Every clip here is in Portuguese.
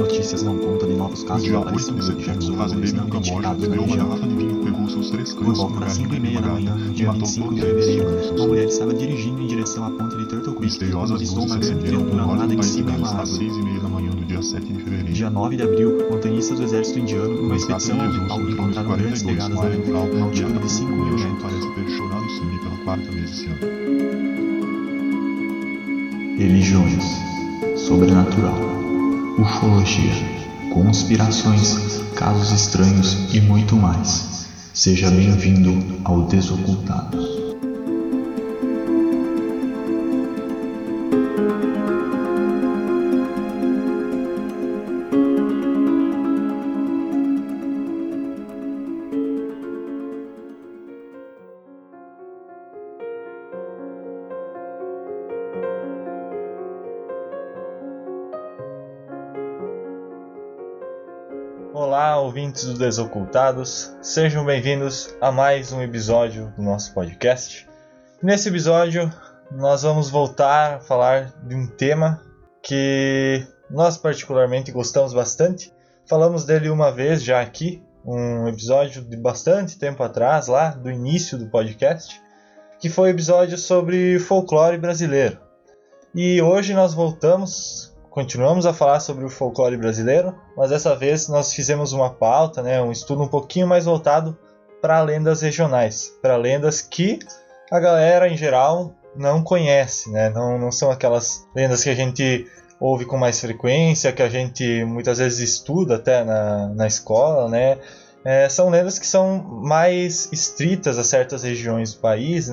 Notícias não conta de novos casos de aborto de objetos voadores não identificados na região. Por volta das 5h30 da manhã, dia 25 de fevereiro, uma mulher estava dirigindo em direção à ponte de Turtlecreek quando avistou uma grande criatura armada de cima de uma árvore. Dia 9 de abril, montanhistas do exército indiano, numa expedição ao local, encontraram grandes pegadas da aventura na altura de 5.000 metros. Religiões, sobrenatural, ufologia, conspirações, casos estranhos e muito mais. Seja bem-vindo ao Desocultados. Ouvintes do Desocultados, sejam bem-vindos a mais um episódio do nosso podcast. Nesse episódio, nós vamos voltar a falar de um tema que nós particularmente gostamos bastante. Falamos dele uma vez já aqui, um episódio de bastante tempo atrás, lá do início do podcast, que foi um episódio sobre folclore brasileiro. E hoje nós voltamos... Continuamos a falar sobre o folclore brasileiro, mas dessa vez nós fizemos uma pauta, um estudo um pouquinho mais voltado para lendas regionais, para lendas que a galera em geral não conhece, não são aquelas lendas que a gente ouve com mais frequência, que a gente muitas vezes estuda até na escola, são lendas que são mais estritas a certas regiões do país,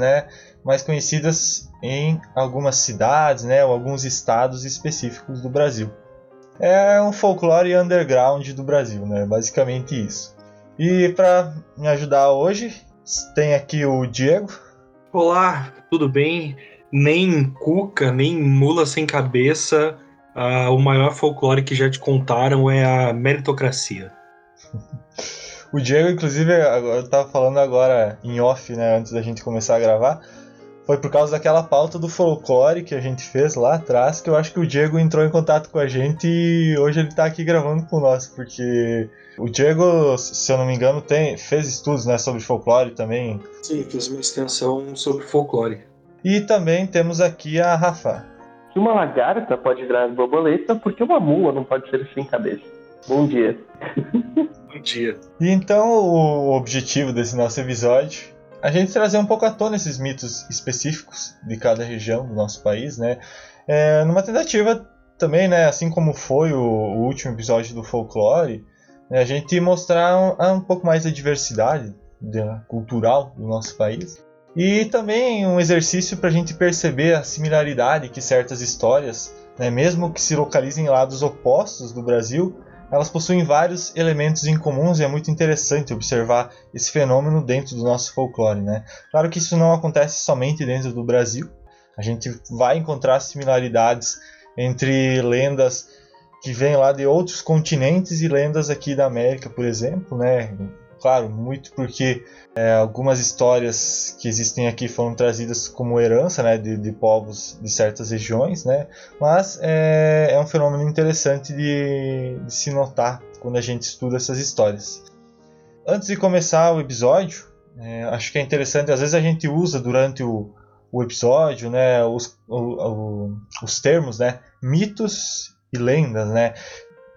mais conhecidas em algumas cidades, ou alguns estados específicos do Brasil. É um folclore underground do Brasil, basicamente isso. E para me ajudar hoje, tem aqui o Diego. Olá, tudo bem? Nem cuca, nem mula sem cabeça, o maior folclore que já te contaram é a meritocracia. O Diego, inclusive, eu estava falando agora em off, antes da gente começar a gravar, foi por causa daquela pauta do folclore que a gente fez lá atrás, que eu acho que o Diego entrou em contato com a gente e hoje ele está aqui gravando com nós, porque o Diego, se eu não me engano, fez estudos sobre folclore também. Sim, fiz uma extensão sobre folclore. E também temos aqui a Rafa. Se uma lagarta pode virar borboleta, por que uma mula não pode ser sem cabeça? Bom dia. Bom dia. E então o objetivo desse nosso episódio... A gente trazer um pouco à tona esses mitos específicos de cada região do nosso país, numa tentativa também, assim como foi o último episódio do folclore, a gente mostrar um pouco mais a diversidade cultural do nosso país. E também um exercício para a gente perceber a similaridade que certas histórias, mesmo que se localizem em lados opostos do Brasil, elas possuem vários elementos em comuns e é muito interessante observar esse fenômeno dentro do nosso folclore, Claro que isso não acontece somente dentro do Brasil. A gente vai encontrar similaridades entre lendas que vêm lá de outros continentes e lendas aqui da América, por exemplo, Claro, muito porque algumas histórias que existem aqui foram trazidas como herança de povos de certas regiões, mas é um fenômeno interessante de se notar quando a gente estuda essas histórias. Antes de começar o episódio, acho que é interessante, às vezes a gente usa durante o episódio os termos mitos e lendas.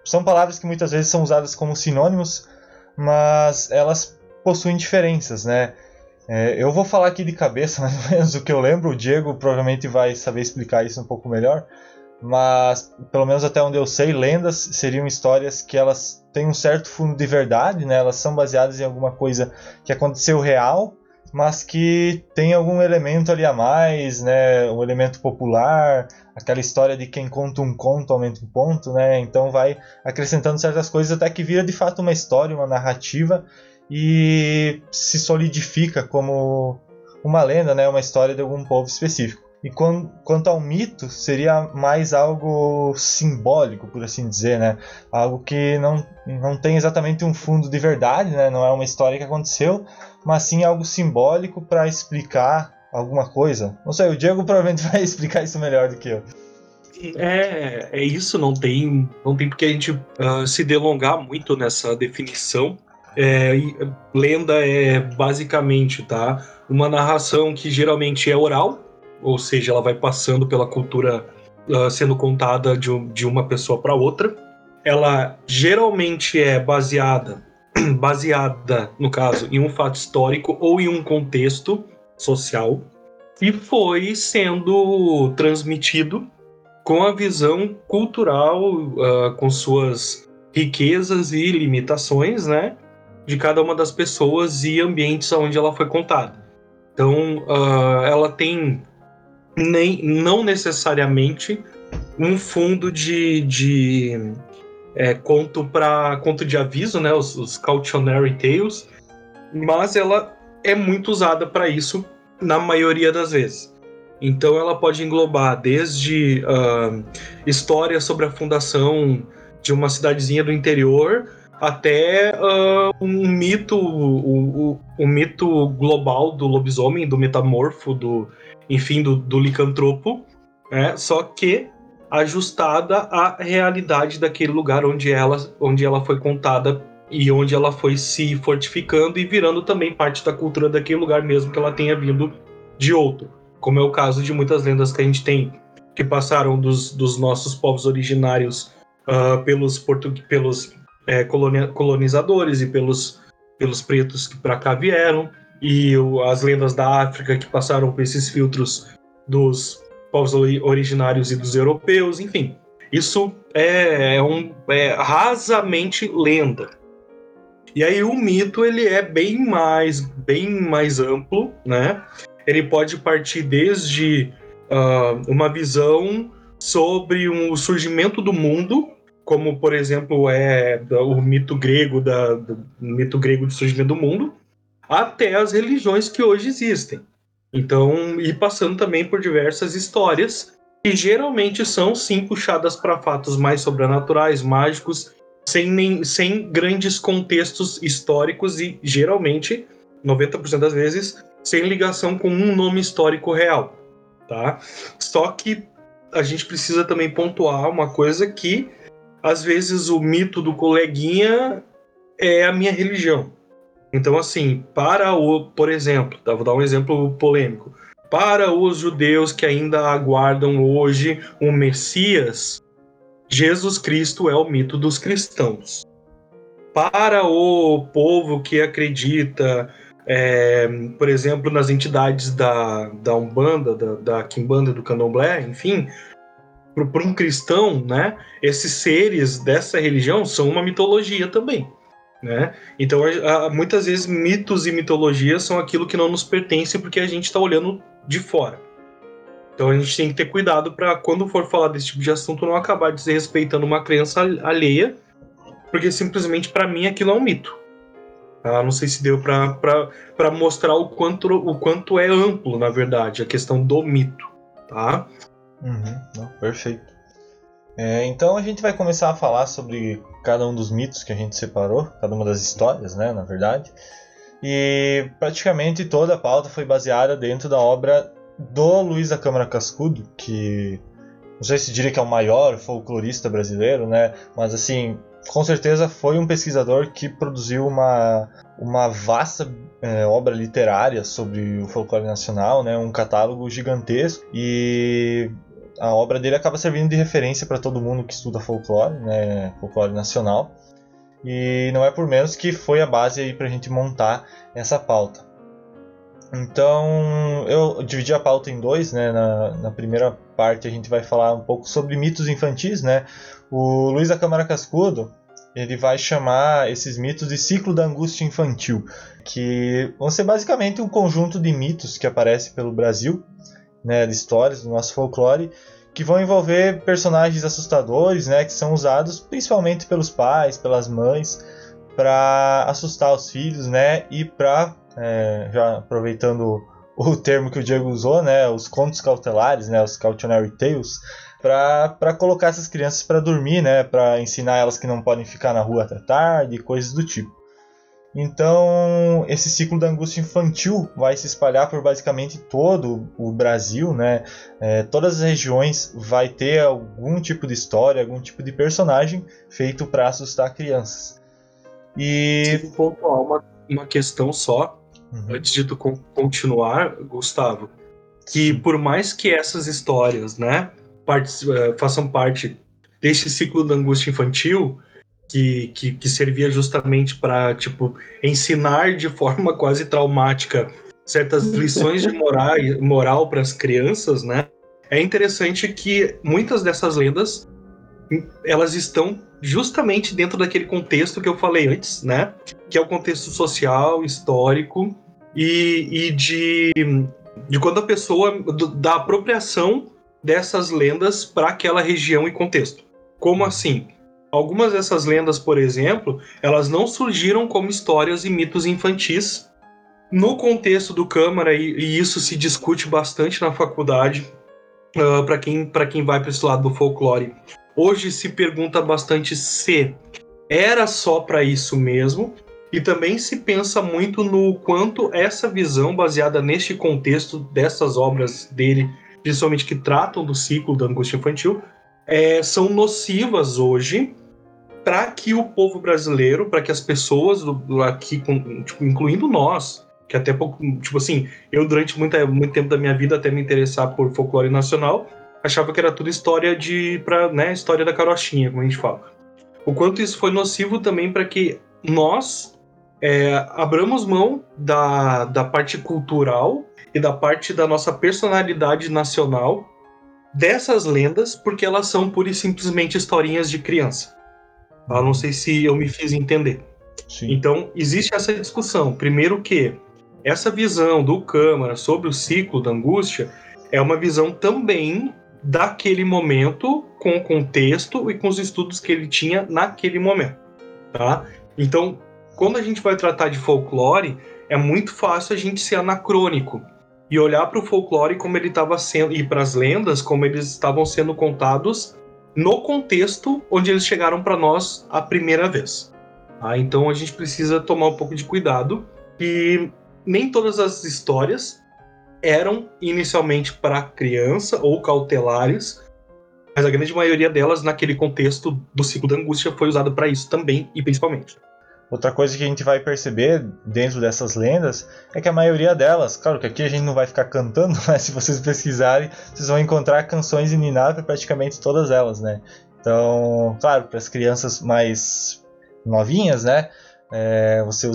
São palavras que muitas vezes são usadas como sinônimos, mas elas possuem diferenças, eu vou falar aqui de cabeça mais ou menos o que eu lembro, o Diego provavelmente vai saber explicar isso um pouco melhor, mas pelo menos até onde eu sei, lendas seriam histórias que elas têm um certo fundo de verdade, elas são baseadas em alguma coisa que aconteceu real, mas que tem algum elemento ali a mais, um elemento popular, aquela história de quem conta um conto aumenta um ponto, então vai acrescentando certas coisas até que vira de fato uma história, uma narrativa e se solidifica como uma lenda, uma história de algum povo específico. E quanto ao mito, seria mais algo simbólico, por assim dizer, Algo que não tem exatamente um fundo de verdade, Não é uma história que aconteceu, mas sim algo simbólico para explicar alguma coisa. Não sei, o Diego provavelmente vai explicar isso melhor do que eu. É isso, não tem porque a gente se delongar muito nessa definição. Lenda é basicamente, tá, uma narração que geralmente é oral, ou seja, ela vai passando pela cultura, sendo contada de uma pessoa para outra. Ela geralmente é baseada, no caso, em um fato histórico ou em um contexto social, e foi sendo transmitido com a visão cultural, com suas riquezas e limitações, né, de cada uma das pessoas e ambientes onde ela foi contada. Então, ela tem não necessariamente um fundo de conto de aviso, né, os cautionary tales, mas ela é muito usada para isso na maioria das vezes. Então ela pode englobar desde histórias sobre a fundação de uma cidadezinha do interior até um mito global do lobisomem, do metamorfo, do licantropo, né? Só que ajustada à realidade daquele lugar onde ela foi contada e onde ela foi se fortificando e virando também parte da cultura daquele lugar, mesmo que ela tenha vindo de outro, como é o caso de muitas lendas que a gente tem, que passaram dos nossos povos originários pelos colonizadores e pelos pretos que para cá vieram, e as lendas da África que passaram por esses filtros dos povos originários e dos europeus, enfim. Isso é rasamente lenda. E aí o mito, ele é bem mais amplo, né? Ele pode partir desde uma visão sobre o surgimento do mundo, como, por exemplo, o mito grego do surgimento do mundo, até as religiões que hoje existem. Então, e passando também por diversas histórias, que geralmente são, sim, puxadas para fatos mais sobrenaturais, mágicos, sem grandes contextos históricos e, geralmente, 90% das vezes, sem ligação com um nome histórico real, tá? Só que a gente precisa também pontuar uma coisa que, às vezes, o mito do coleguinha é a minha religião. Então, assim, por exemplo, tá? Vou dar um exemplo polêmico. Para os judeus que ainda aguardam hoje um Messias, Jesus Cristo é o mito dos cristãos. Para o povo que acredita, por exemplo, nas entidades da Umbanda, da Kimbanda, do Candomblé, enfim, para um cristão, né, esses seres dessa religião são uma mitologia também. Né? Então, muitas vezes, mitos e mitologias são aquilo que não nos pertence porque a gente está olhando de fora. Então, a gente tem que ter cuidado para, quando for falar desse tipo de assunto, não acabar desrespeitando uma crença alheia, porque simplesmente, para mim, aquilo é um mito. Ah, não sei se deu para mostrar o quanto é amplo, na verdade, a questão do mito. Tá? Não, perfeito. Então, a gente vai começar a falar sobre cada um dos mitos que a gente separou, cada uma das histórias, né, na verdade. E praticamente toda a pauta foi baseada dentro da obra do Luiz da Câmara Cascudo, que não sei se diria que é o maior folclorista brasileiro, né, mas assim, com certeza foi um pesquisador que produziu uma vasta obra literária sobre o folclore nacional, né, um catálogo gigantesco, e a obra dele acaba servindo de referência para todo mundo que estuda folclore, né, folclore nacional. E não é por menos que foi a base para a gente montar essa pauta. Então, eu dividi a pauta em dois, né? Na primeira parte a gente vai falar um pouco sobre mitos infantis, né? O Luiz da Câmara Cascudo, ele vai chamar esses mitos de ciclo da angústia infantil, que vão ser basicamente um conjunto de mitos que aparece pelo Brasil, né, de histórias do nosso folclore, que vão envolver personagens assustadores, né, que são usados principalmente pelos pais, pelas mães, para assustar os filhos, né, e para, já aproveitando o termo que o Diego usou, né, os contos cautelares, né, os cautionary tales, para colocar essas crianças para dormir, né, para ensinar elas que não podem ficar na rua até tarde, coisas do tipo. Então, esse ciclo da angústia infantil vai se espalhar por basicamente todo o Brasil, né? Todas as regiões vai ter algum tipo de história, algum tipo de personagem feito para assustar crianças. E se pontuar uma questão só, antes de tu continuar, Gustavo, que por mais que essas histórias, né, façam parte deste ciclo da angústia infantil, que servia justamente para, tipo, ensinar de forma quase traumática certas lições de moral para as crianças, né? É interessante que muitas dessas lendas, elas estão justamente dentro daquele contexto que eu falei antes, né? Que é o contexto social, histórico e de quando a pessoa... da apropriação dessas lendas para aquela região e contexto. Como assim? Algumas dessas lendas, por exemplo, elas não surgiram como histórias e mitos infantis. No contexto do Câmara, e isso se discute bastante na faculdade, para quem vai para esse lado do folclore, hoje se pergunta bastante se era só para isso mesmo, e também se pensa muito no quanto essa visão baseada neste contexto dessas obras dele, principalmente que tratam do ciclo da angústia infantil, são nocivas hoje para que o povo brasileiro, para que as pessoas incluindo nós, que até pouco, tipo assim, eu durante muito tempo da minha vida, até me interessar por folclore nacional, achava que era tudo história história da carochinha, como a gente fala. O quanto isso foi nocivo também para que nós abramos mão da parte cultural e da parte da nossa personalidade nacional dessas lendas, porque elas são pura e simplesmente historinhas de criança. Eu não sei se eu me fiz entender. Sim. Então, existe essa discussão. Primeiro que essa visão do Câmara sobre o ciclo da angústia é uma visão também daquele momento, com o contexto e com os estudos que ele tinha naquele momento, tá? Então, quando a gente vai tratar de folclore, é muito fácil a gente ser anacrônico e olhar para o folclore como ele estava sendo, e para as lendas como eles estavam sendo contados no contexto onde eles chegaram para nós a primeira vez. Ah, então a gente precisa tomar um pouco de cuidado, e nem todas as histórias eram inicialmente para criança ou cautelares, mas a grande maioria delas naquele contexto do ciclo da angústia foi usada para isso também e principalmente. Outra coisa que a gente vai perceber dentro dessas lendas é que a maioria delas, claro que aqui a gente não vai ficar cantando, mas se vocês pesquisarem, vocês vão encontrar canções inináveis para praticamente todas elas, né? Então, claro, para as crianças mais novinhas, né? Você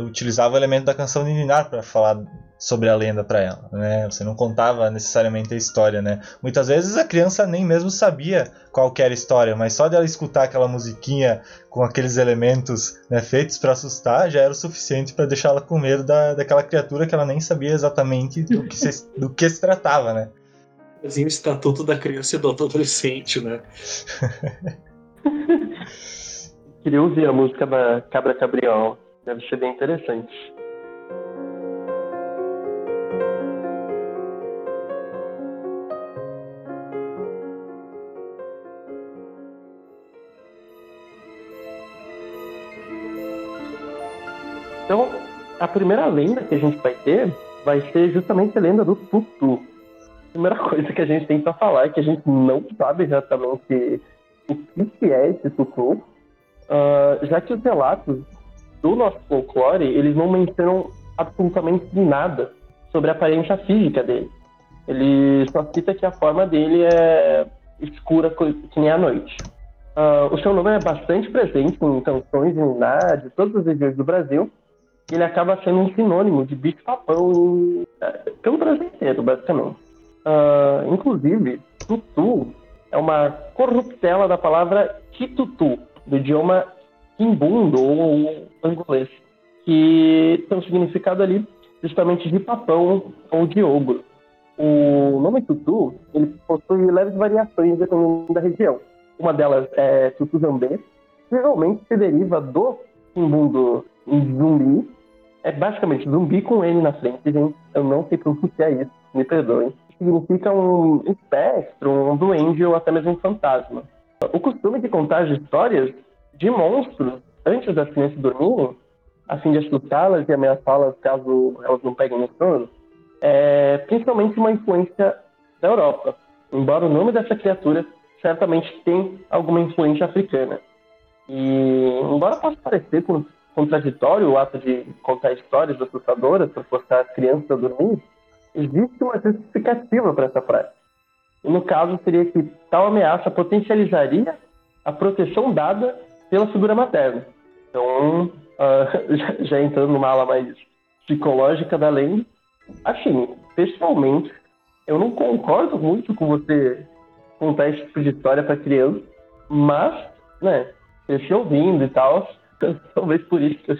utilizava o elemento da canção ninar para falar sobre a lenda para ela, né? Você não contava necessariamente a história, né? Muitas vezes a criança nem mesmo sabia qual que era a história, mas só dela escutar aquela musiquinha com aqueles elementos, né, feitos para assustar, já era o suficiente para deixá-la com medo daquela criatura que ela nem sabia exatamente do que se tratava, né? Mas em estatuto da criança e do adolescente, né? Queria ouvir a música da Cabra Cabriol, deve ser bem interessante. Então, a primeira lenda que a gente vai ter vai ser justamente a lenda do Tutu. A primeira coisa que a gente tem para falar é que a gente não sabe exatamente o que é esse Tutu, já que os relatos do nosso folclore, eles não mencionam absolutamente nada sobre a aparência física dele. Ele só cita que a forma dele é escura que nem a noite. O seu nome é bastante presente em canções, em de todas as regiões do Brasil. Ele acaba sendo um sinônimo de bicho-papão pelo Brasil inteiro, basicamente. Inclusive, tutu é uma corruptela da palavra kitutu, do idioma kimbundo ou angolês, que tem um significado ali justamente de papão ou de ogro. O nome tutu, ele possui leves variações dependendo da região. Uma delas é tutuzambê, que geralmente se deriva do kimbundo zumbi. É basicamente zumbi com N na frente, gente. Eu não sei pronunciar isso, me perdoem. Significa um espectro, um duende ou até mesmo um fantasma. O costume de contar as histórias de monstros antes das crianças dormirem, a fim de assustá-las e ameaçá-las caso elas não peguem no sono, é principalmente uma influência da Europa, embora o nome dessa criatura certamente tenha alguma influência africana. E, embora possa parecer contraditório o ato de contar histórias assustadoras para forçar as crianças a dormir, existe uma justificativa para essa prática. E, no caso, seria que tal ameaça potencializaria a proteção dada pela figura materna. Então, já entrando numa ala mais psicológica da lei, assim, pessoalmente, eu não concordo muito com você contar esse tipo de história para criança, mas, né, cresci ouvindo e tal, talvez por isso que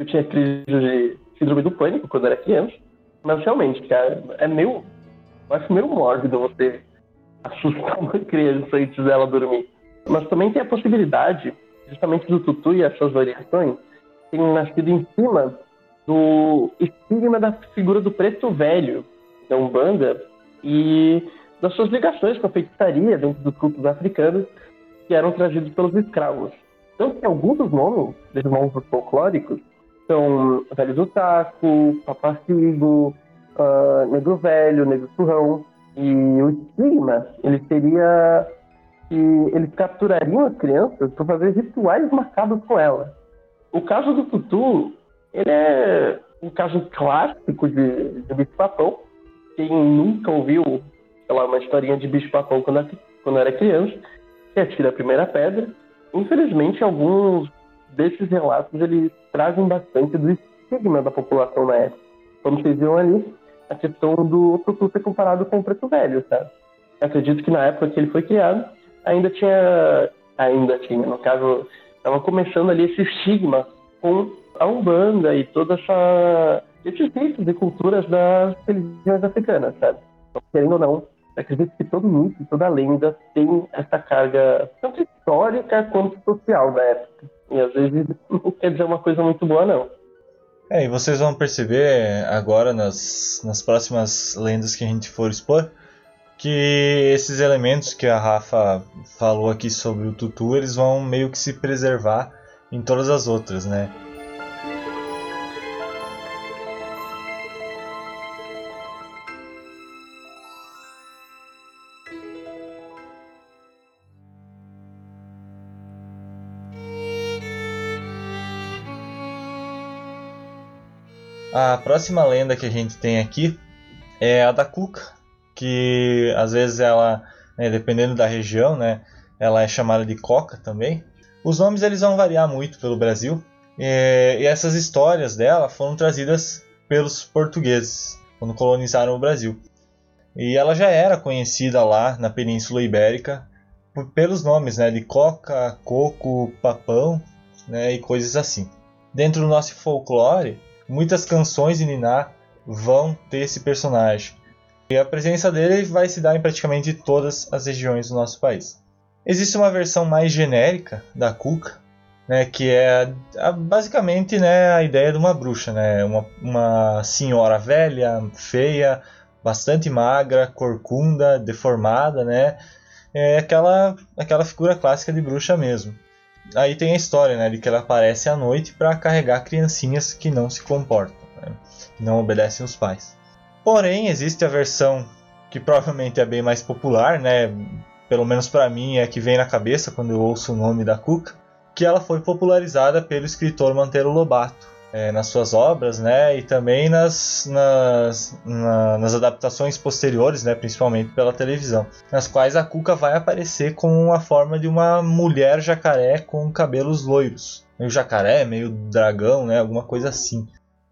eu tinha crise de síndrome do pânico quando era criança, mas realmente, cara, eu acho meio mórbido você assustar uma criança antes dela dormir. Mas também tem a possibilidade, justamente do tutu e as suas variações, terem nascido em cima do estigma da figura do preto velho da Umbanda e das suas ligações com a feitiçaria dentro dos cultos africanos que eram trazidos pelos escravos. Tanto que alguns dos nomes desses monstros folclóricos são Velho do Taco, Papacigo, Negro Velho, Negro Turrão, e o estigma, ele seria que eles capturariam as crianças para fazer rituais macabros com elas. O caso do tutu, ele é um caso clássico de bicho-papão. Quem nunca ouviu, sei lá, uma historinha de bicho-papão quando era criança, que atira a primeira pedra. Infelizmente, alguns desses relatos, eles trazem bastante do estigma da população na época. Como vocês viram ali, a questão do tutu ser comparado com o preto velho, sabe? Eu acredito que na época que ele foi criado, no caso, estava começando ali esse estigma com a Umbanda e toda esses ritos e culturas das religiões africanas, sabe? Então, querendo ou não, acredito que todo mito, toda lenda tem essa carga tanto histórica quanto social da época. E às vezes não quer dizer uma coisa muito boa, não. E vocês vão perceber agora nas próximas lendas que a gente for expor, que esses elementos que a Rafa falou aqui sobre o tutu, eles vão meio que se preservar em todas as outras, né? A próxima lenda que a gente tem aqui é a da cuca, que às vezes ela, né, dependendo da região, né, ela é chamada de coca também. Os nomes eles vão variar muito pelo Brasil, e essas histórias dela foram trazidas pelos portugueses quando colonizaram o Brasil. E ela já era conhecida lá na Península Ibérica pelos nomes, né, de coca, coco, papão, né, e coisas assim. Dentro do nosso folclore, muitas canções de niná vão ter esse personagem. E a presença dele vai se dar em praticamente todas as regiões do nosso país. Existe uma versão mais genérica da cuca, né, que é basicamente, né, a ideia de uma bruxa, né, uma senhora velha, feia, bastante magra, corcunda, deformada, né, é aquela figura clássica de bruxa mesmo. Aí tem a história, né, de que ela aparece à noite para carregar criancinhas que não se comportam, né, que não obedecem os pais. Porém, existe a versão que provavelmente é bem mais popular, né? Pelo menos para mim é a que vem na cabeça quando eu ouço o nome da cuca, que ela foi popularizada pelo escritor Monteiro Lobato, nas suas obras, né? E também nas adaptações posteriores, né? Principalmente pela televisão, nas quais a cuca vai aparecer com a forma de uma mulher jacaré com cabelos loiros, meio jacaré, meio dragão, né? Alguma coisa assim.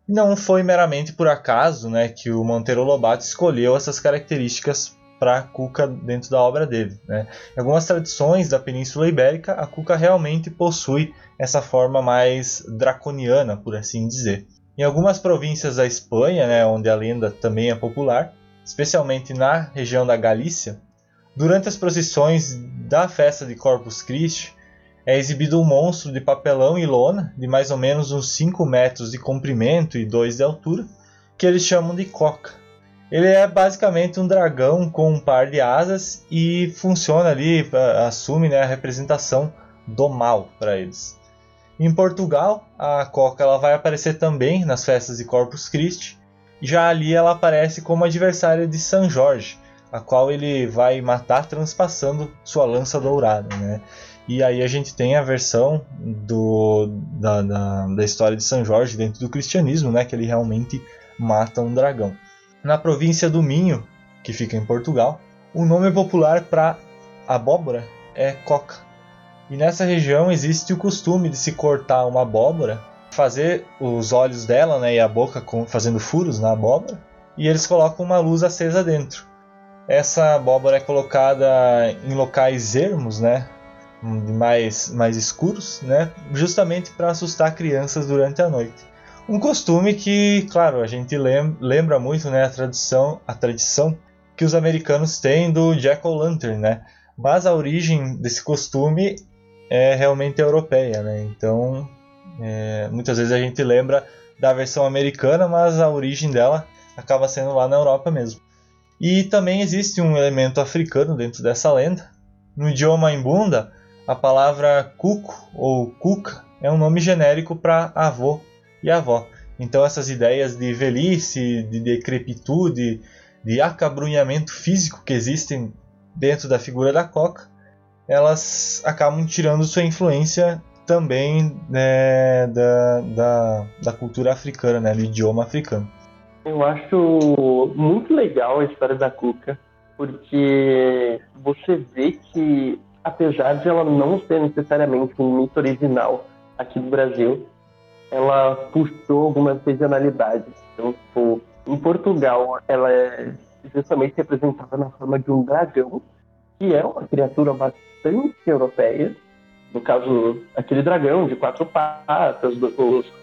Não foi meramente por acaso, né, que o Monteiro Lobato escolheu essas características para a cuca dentro da obra dele, né? Em algumas tradições da Península Ibérica, a cuca realmente possui essa forma mais draconiana, por assim dizer. Em algumas províncias da Espanha, né, onde a lenda também é popular, especialmente na região da Galícia, durante as procissões da festa de Corpus Christi, é exibido um monstro de papelão e lona, de mais ou menos uns 5 metros de comprimento e 2 de altura, que eles chamam de coca. Ele é basicamente um dragão com um par de asas e funciona ali, assume, né, a representação do mal para eles. Em Portugal, a coca ela vai aparecer também nas festas de Corpus Christi. Já ali ela aparece como adversária de São Jorge, a qual ele vai matar transpassando sua lança dourada, né? E aí a gente tem a versão da história de São Jorge dentro do cristianismo, né? Que ele realmente mata um dragão. Na província do Minho, que fica em Portugal, o nome popular para abóbora é coca. E nessa região existe o costume de se cortar uma abóbora, fazer os olhos dela, né, e a boca fazendo furos na abóbora, e eles colocam uma luz acesa dentro. Essa abóbora é colocada em locais ermos, né, mais escuros, né, justamente para assustar crianças durante a noite. Um costume que, claro, a gente lembra muito, né, a tradição que os americanos têm do Jack O' Lantern, né? Mas a origem desse costume é realmente europeia, né? Então, muitas vezes a gente lembra da versão americana, mas a origem dela acaba sendo lá na Europa mesmo. E também existe um elemento africano dentro dessa lenda. No idioma Umbanda, a palavra cuco ou cuca é um nome genérico para avô e avó. Então essas ideias de velhice, de decrepitude, de acabrunhamento físico que existem dentro da figura da coca, elas acabam tirando sua influência também, né, da cultura africana, né, do idioma africano. Eu acho muito legal a história da cuca, porque você vê que, apesar de ela não ser necessariamente um mito original aqui do Brasil, ela puxou algumas regionalidades. Então, em Portugal, ela é justamente representada na forma de um dragão, que é uma criatura bastante europeia. No caso, aquele dragão de 4 patas,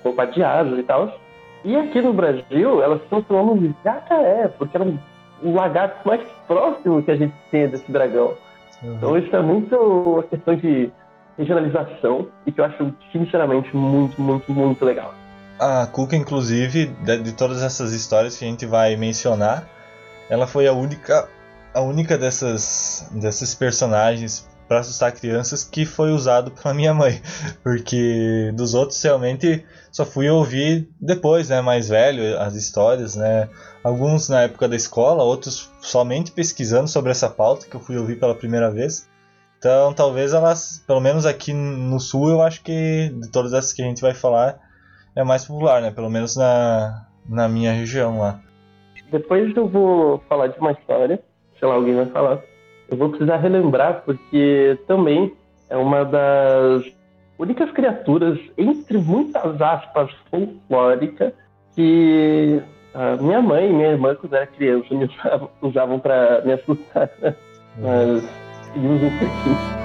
com 4 asas e tal. E aqui no Brasil, elas estão falando de jacaré, porque era o lagarto mais próximo que a gente tem desse dragão. Uhum. Então isso é muito uma questão de regionalização, e que eu acho, sinceramente, muito, muito, muito legal. A cuca, inclusive, de todas essas histórias que a gente vai mencionar, ela foi a única desses personagens para assustar crianças que foi usado pela minha mãe, porque dos outros realmente só fui ouvir depois, né, mais velho, as histórias, né, alguns na época da escola, outros somente pesquisando sobre essa pauta que eu fui ouvir pela primeira vez. Então talvez elas, pelo menos aqui no sul, eu acho que de todas essas que a gente vai falar é mais popular, né, pelo menos na minha região lá. Depois eu vou falar de uma história, sei lá, alguém vai falar. Eu vou precisar relembrar, porque também é uma das únicas criaturas, entre muitas aspas, folclórica, que a minha mãe e minha irmã, quando era criança, usavam para me assustar. Mas usam um pouquinho.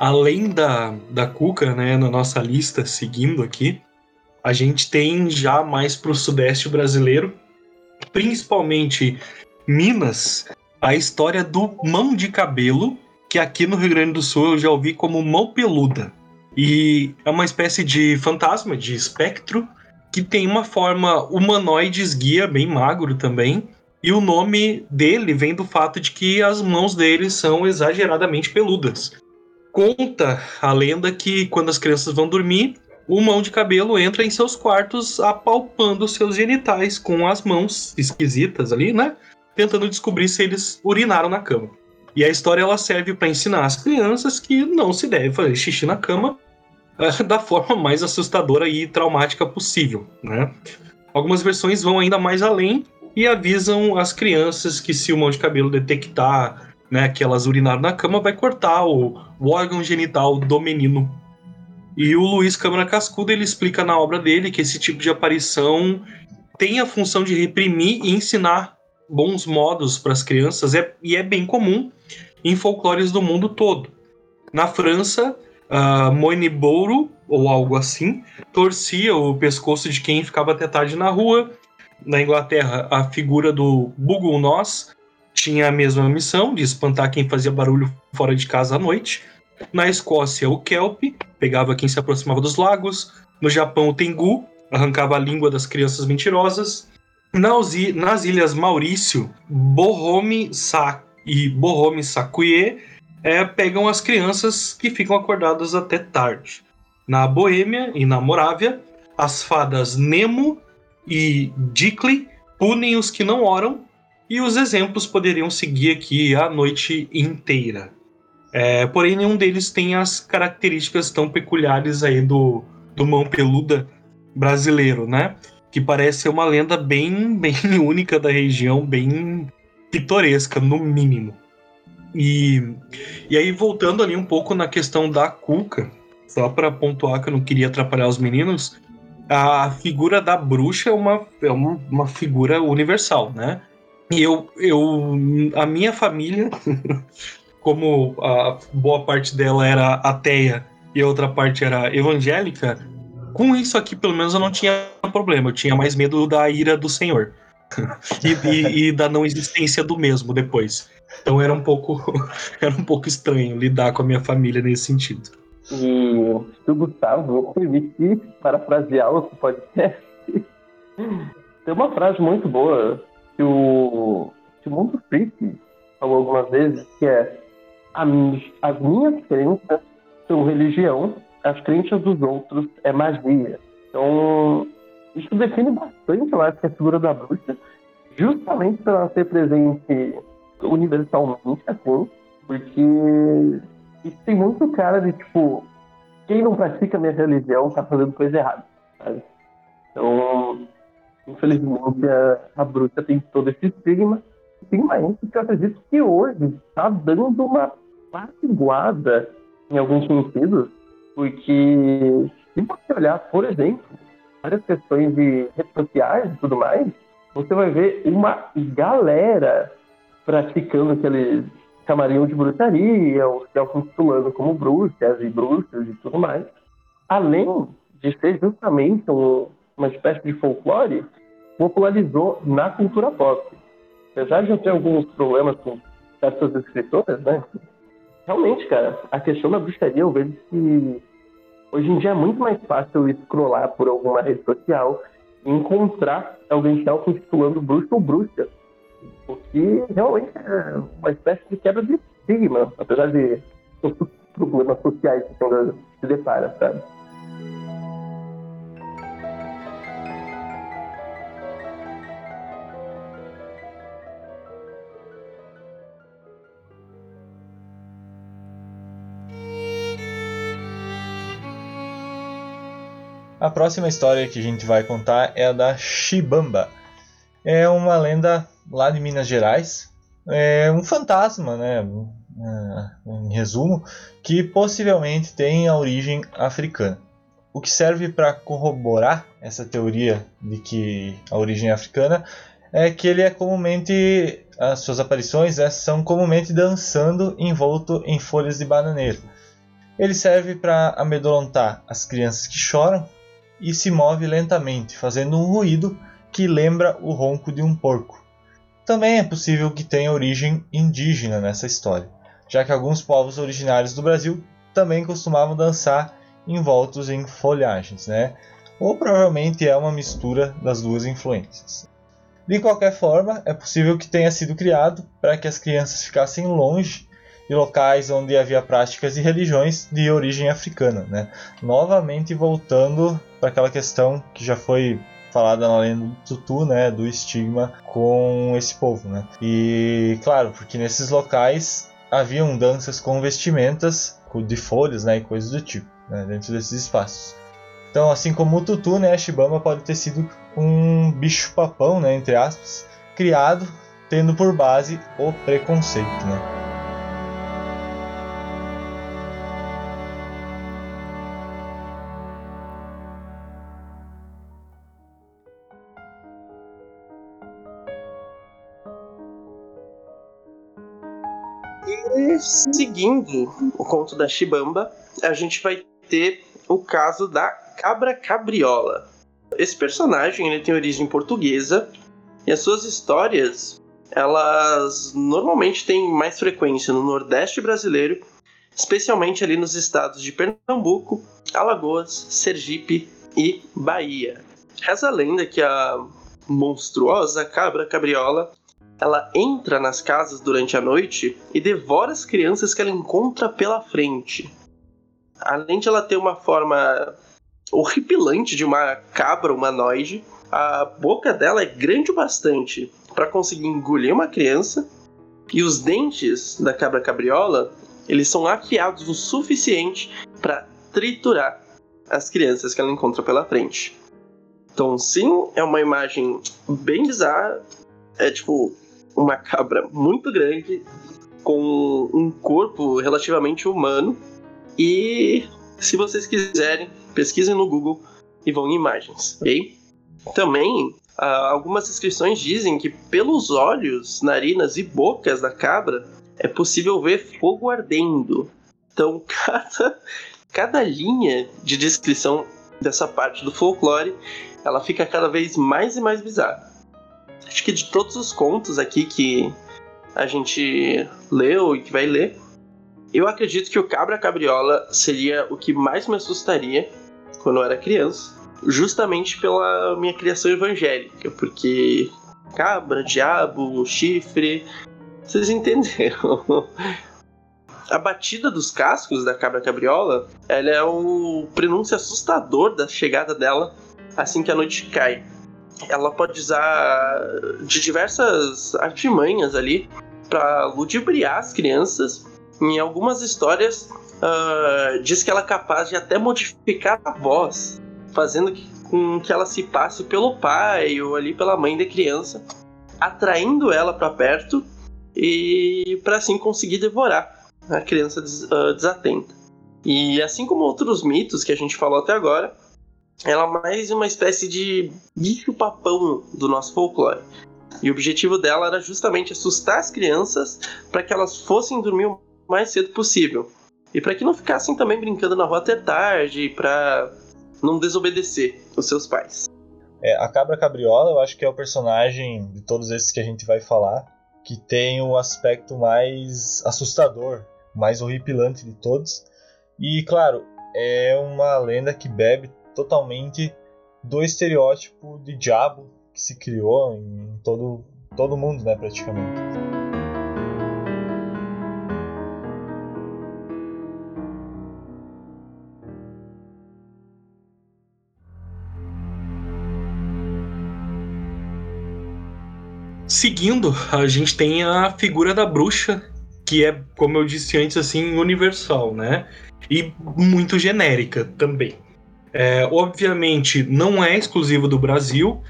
Além da cuca, né, na nossa lista, seguindo aqui, a gente tem já mais para o sudeste brasileiro, principalmente Minas, a história do mão de cabelo, que aqui no Rio Grande do Sul eu já ouvi como mão peluda. E é uma espécie de fantasma, de espectro, que tem uma forma humanoide esguia, bem magro também, e o nome dele vem do fato de que as mãos dele são exageradamente peludas. Conta a lenda que, quando as crianças vão dormir, o mão de cabelo entra em seus quartos apalpando seus genitais com as mãos esquisitas ali, né? Tentando descobrir se eles urinaram na cama. E a história ela serve para ensinar as crianças que não se deve fazer xixi na cama da forma mais assustadora e traumática possível, né? Algumas versões vão ainda mais além e avisam as crianças que, se o mão de cabelo detectar, né, que elas urinaram na cama, vai cortar o órgão genital do menino. E o Luiz Câmara Cascudo, ele explica na obra dele que esse tipo de aparição tem a função de reprimir e ensinar bons modos para as crianças, e é bem comum em folclores do mundo todo. Na França, Moine Bouro, ou algo assim, torcia o pescoço de quem ficava até tarde na rua. Na Inglaterra, a figura do Buglonós tinha a mesma missão de espantar quem fazia barulho fora de casa à noite. Na Escócia, o kelp, pegava quem se aproximava dos lagos. No Japão, o tengu, arrancava a língua das crianças mentirosas. Nas ilhas Maurício, Borome-Sa e Borome-Sakuye pegam as crianças que ficam acordadas até tarde. Na Boêmia e na Morávia, as fadas Nemo e Dikli punem os que não oram, e os exemplos poderiam seguir aqui a noite inteira. Porém, nenhum deles tem as características tão peculiares aí do mão peluda brasileiro, né? Que parece ser uma lenda bem única da região, bem pitoresca, no mínimo. E aí, voltando ali um pouco na questão da cuca, só para pontuar que eu não queria atrapalhar os meninos, a figura da bruxa é uma figura universal, né? E a minha família, como a boa parte dela era ateia e a outra parte era evangélica, com isso aqui, pelo menos, eu não tinha problema. Eu tinha mais medo da ira do Senhor e da não existência do mesmo depois. Então era um pouco estranho lidar com a minha família nesse sentido. E tu, Gustavo, permite parafrasear o podcast? Tem uma frase muito boa que o Mundo Freak falou algumas vezes, que é: as minhas crenças são religião, as crenças dos outros é magia. Então, isso define bastante, eu acho, a figura da bruxa, justamente para ela ser presente universalmente, assim, porque isso tem muito cara de, tipo, quem não pratica minha religião tá fazendo coisa errada, sabe? Então, infelizmente, a bruxa tem todo esse estigma. Tem uma gente que eu acredito que hoje tá dando uma patiguada em alguns sentidos, porque se você olhar, por exemplo, várias questões de redes sociais e tudo mais, você vai ver uma galera praticando aqueles chamariam de bruxaria, ou se autotitulando como bruxas e bruxos e tudo mais. Além de ser justamente uma espécie de folclore, popularizou na cultura pop. Apesar de eu ter alguns problemas com certas escritoras, né? Realmente, cara, a questão da bruxaria, eu vejo que hoje em dia é muito mais fácil scrollar por alguma rede social e encontrar alguém que está auto-titulando bruxo ou bruxa. O que realmente é uma espécie de quebra de estigma, apesar de problemas sociais que ainda se depara, sabe? A próxima história que a gente vai contar é a da Chibamba. É uma lenda lá de Minas Gerais, é um fantasma, né, em resumo, que possivelmente tem a origem africana. O que serve para corroborar essa teoria de que a origem é africana é que ele é comumente, as suas aparições são comumente dançando envolto em folhas de bananeiro. Ele serve para amedrontar as crianças que choram e se move lentamente, fazendo um ruído que lembra o ronco de um porco. Também é possível que tenha origem indígena nessa história, já que alguns povos originários do Brasil também costumavam dançar envoltos em folhagens, né? Ou provavelmente é uma mistura das duas influências. De qualquer forma, é possível que tenha sido criado para que as crianças ficassem longe de locais onde havia práticas e religiões de origem africana, né? Novamente voltando para aquela questão que já foi falada na lenda do Tutu, né, do estigma com esse povo, né? E claro, porque nesses locais haviam danças com vestimentas de folhas, né, e coisas do tipo, né, dentro desses espaços. Então, assim como o Tutu, né, a Chibamba pode ter sido um bicho-papão, né, entre aspas, criado tendo por base o preconceito, né? Seguindo o conto da Chibamba, a gente vai ter o caso da Cabra Cabriola. Esse personagem, ele tem origem portuguesa, e as suas histórias, elas normalmente têm mais frequência no Nordeste brasileiro, especialmente ali nos estados de Pernambuco, Alagoas, Sergipe e Bahia. Reza a lenda que a monstruosa cabra cabriola, ela entra nas casas durante a noite e devora as crianças que ela encontra pela frente. Além de ela ter uma forma horripilante de uma cabra humanoide, a boca dela é grande o bastante para conseguir engolir uma criança, e os dentes da cabra cabriola, eles são afiados o suficiente para triturar as crianças que ela encontra pela frente. Então, sim, é uma imagem bem bizarra. É tipo uma cabra muito grande, com um corpo relativamente humano. E se vocês quiserem, pesquisem no Google e vão em imagens, ok? Também, algumas inscrições dizem que pelos olhos, narinas e bocas da cabra é possível ver fogo ardendo. Então, cada linha de descrição dessa parte do folclore, ela fica cada vez mais e mais bizarra. Acho que de todos os contos aqui que a gente leu e que vai ler, eu acredito que o Cabra Cabriola seria o que mais me assustaria quando eu era criança, justamente pela minha criação evangélica, porque cabra, diabo, chifre, vocês entenderam. A batida dos cascos da Cabra Cabriola, ela é o prenúncio assustador da chegada dela assim que a noite cai. Ela pode usar de diversas artimanhas ali para ludibriar as crianças. Em algumas histórias, diz que ela é capaz de até modificar a voz, fazendo com que ela se passe pelo pai ou ali pela mãe da criança, atraindo ela para perto e para assim conseguir devorar a criança desatenta. E assim como outros mitos que a gente falou até agora, ela é mais uma espécie de bicho-papão do nosso folclore. E o objetivo dela era justamente assustar as crianças para que elas fossem dormir o mais cedo possível. E para que não ficassem também brincando na rua até tarde, para não desobedecer os seus pais. A Cabra Cabriola, eu acho que é o personagem de todos esses que a gente vai falar que tem o aspecto mais assustador, mais horripilante de todos. E, claro, é uma lenda que bebe totalmente do estereótipo de diabo que se criou em todo mundo, né, praticamente. Seguindo, a gente tem a figura da bruxa, que é, como eu disse antes, assim, universal, né, e muito genérica também. Obviamente não é exclusivo do Brasil,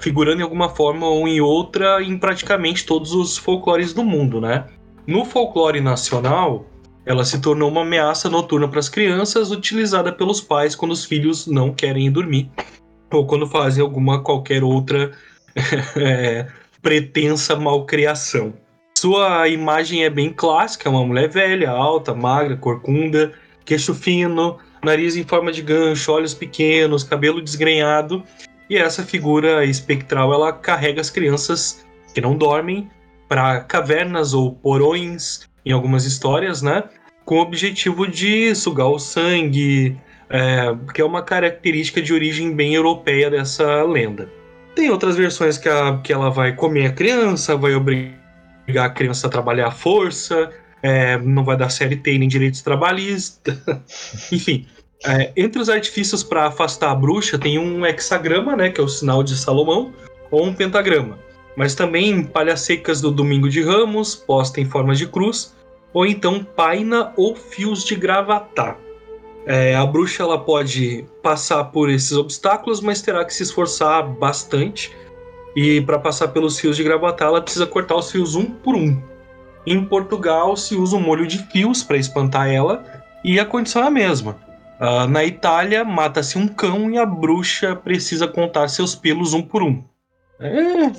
figurando em alguma forma ou em outra em praticamente todos os folclores do mundo, né? No folclore nacional, ela se tornou uma ameaça noturna para as crianças, utilizada pelos pais quando os filhos não querem dormir ou quando fazem qualquer outra pretensa malcriação. Sua imagem é bem clássica, uma mulher velha, alta, magra, corcunda, queixo fino, nariz em forma de gancho, olhos pequenos, cabelo desgrenhado. E essa figura espectral, ela carrega as crianças que não dormem para cavernas ou porões, em algumas histórias, né? Com o objetivo de sugar o sangue, que é uma característica de origem bem europeia dessa lenda. Tem outras versões que ela vai comer a criança, vai obrigar a criança a trabalhar à força, não vai dar CLT nem direitos trabalhistas. Enfim, entre os artifícios para afastar a bruxa tem um hexagrama, né, que é o sinal de Salomão, ou um pentagrama. Mas também palhas secas do Domingo de Ramos, posta em forma de cruz, ou então paina ou fios de gravatá. A bruxa, ela pode passar por esses obstáculos, mas terá que se esforçar bastante. E para passar pelos fios de gravatá, ela precisa cortar os fios um por um. Em Portugal, se usa um molho de fios para espantar ela, e a condição é a mesma. Na Itália, mata-se um cão e a bruxa precisa contar seus pelos um por um.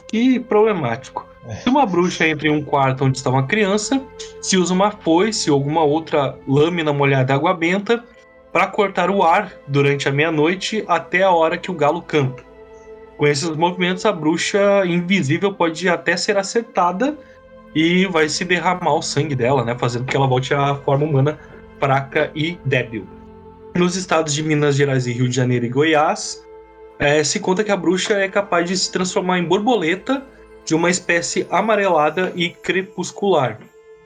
Que problemático. Se uma bruxa entra em um quarto onde está uma criança, se usa uma foice ou alguma outra lâmina molhada de água benta para cortar o ar durante a meia-noite até a hora que o galo canta. Com esses movimentos, a bruxa invisível pode até ser acertada e vai se derramar o sangue dela, né? Fazendo com que ela volte à forma humana fraca e débil. Nos estados de Minas Gerais e Rio de Janeiro e Goiás, se conta que a bruxa é capaz de se transformar em borboleta de uma espécie amarelada e crepuscular.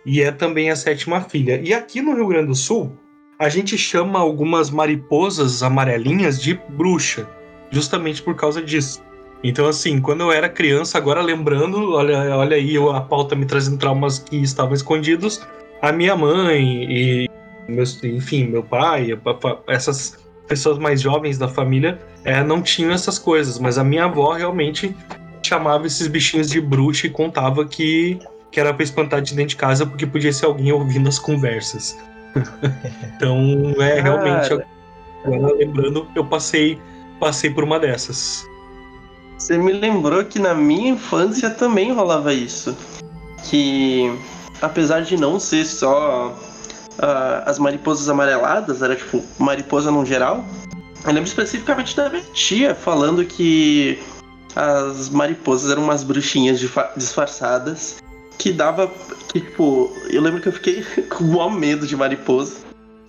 E é também a sétima filha. E aqui no Rio Grande do Sul, a gente chama algumas mariposas amarelinhas de bruxa, justamente por causa disso. Então, assim, quando eu era criança, agora lembrando, olha aí a pauta me trazendo traumas que estavam escondidos, a minha mãe e, enfim, meu pai, essas pessoas mais jovens da família não tinham essas coisas, mas a minha avó realmente chamava esses bichinhos de bruxa e contava que era pra espantar de dentro de casa porque podia ser alguém ouvindo as conversas. Então, realmente, agora lembrando, eu passei por uma dessas. Você me lembrou que na minha infância também rolava isso. Que, apesar de não ser só as mariposas amareladas, era tipo mariposa no geral. Eu lembro especificamente da minha tia falando que as mariposas eram umas bruxinhas disfarçadas. Que dava, que tipo, eu lembro que eu fiquei com maior medo de mariposa.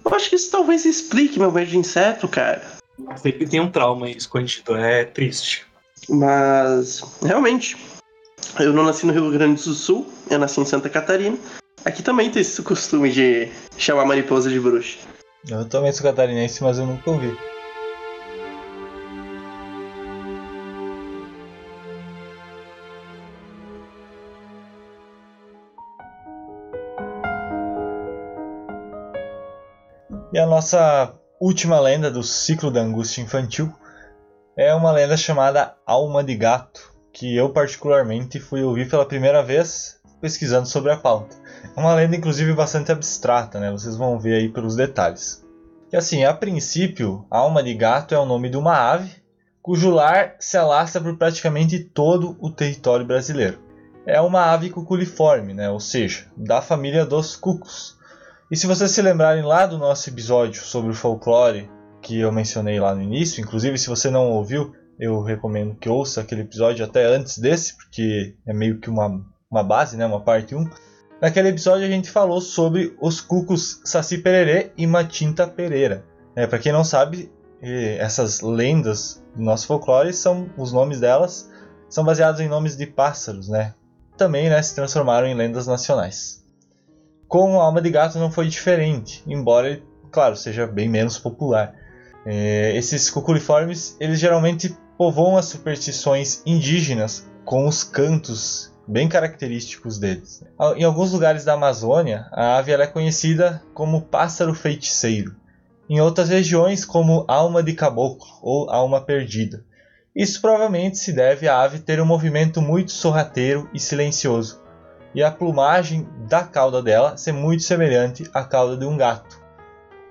Eu acho que isso talvez explique meu medo de inseto, cara. Sempre tem um trauma aí escondido, é triste. Mas, realmente, eu não nasci no Rio Grande do Sul, eu nasci em Santa Catarina. Aqui também tem esse costume de chamar mariposa de bruxa. Eu também sou catarinense, mas eu nunca ouvi. E a nossa última lenda do ciclo da angústia infantil é uma lenda chamada Alma de Gato, que eu particularmente fui ouvir pela primeira vez pesquisando sobre a pauta. É uma lenda, inclusive, bastante abstrata, né? Vocês vão ver aí pelos detalhes. E assim, a princípio, Alma de Gato é o nome de uma ave cujo lar se alastra por praticamente todo o território brasileiro. É uma ave cuculiforme, né? Ou seja, da família dos cucos. E se vocês se lembrarem lá do nosso episódio sobre o folclore, que eu mencionei lá no início, inclusive se você não ouviu, eu recomendo que ouça aquele episódio até antes desse, porque é meio que uma base, né? Uma parte 1. Naquele episódio a gente falou sobre os cucos Saci Pererê e Matinta Pereira. Para quem não sabe, essas lendas do nosso folclore, os nomes delas são baseados em nomes de pássaros, né? Também, né, se transformaram em lendas nacionais. Com a Alma de Gato não foi diferente, embora, claro, seja bem menos popular. Esses cuculiformes, eles geralmente povoam as superstições indígenas com os cantos bem característicos deles. Em alguns lugares da Amazônia, a ave ela é conhecida como pássaro feiticeiro. Em outras regiões, como alma de caboclo ou alma perdida. Isso provavelmente se deve à ave ter um movimento muito sorrateiro e silencioso, e a plumagem da cauda dela ser muito semelhante à cauda de um gato.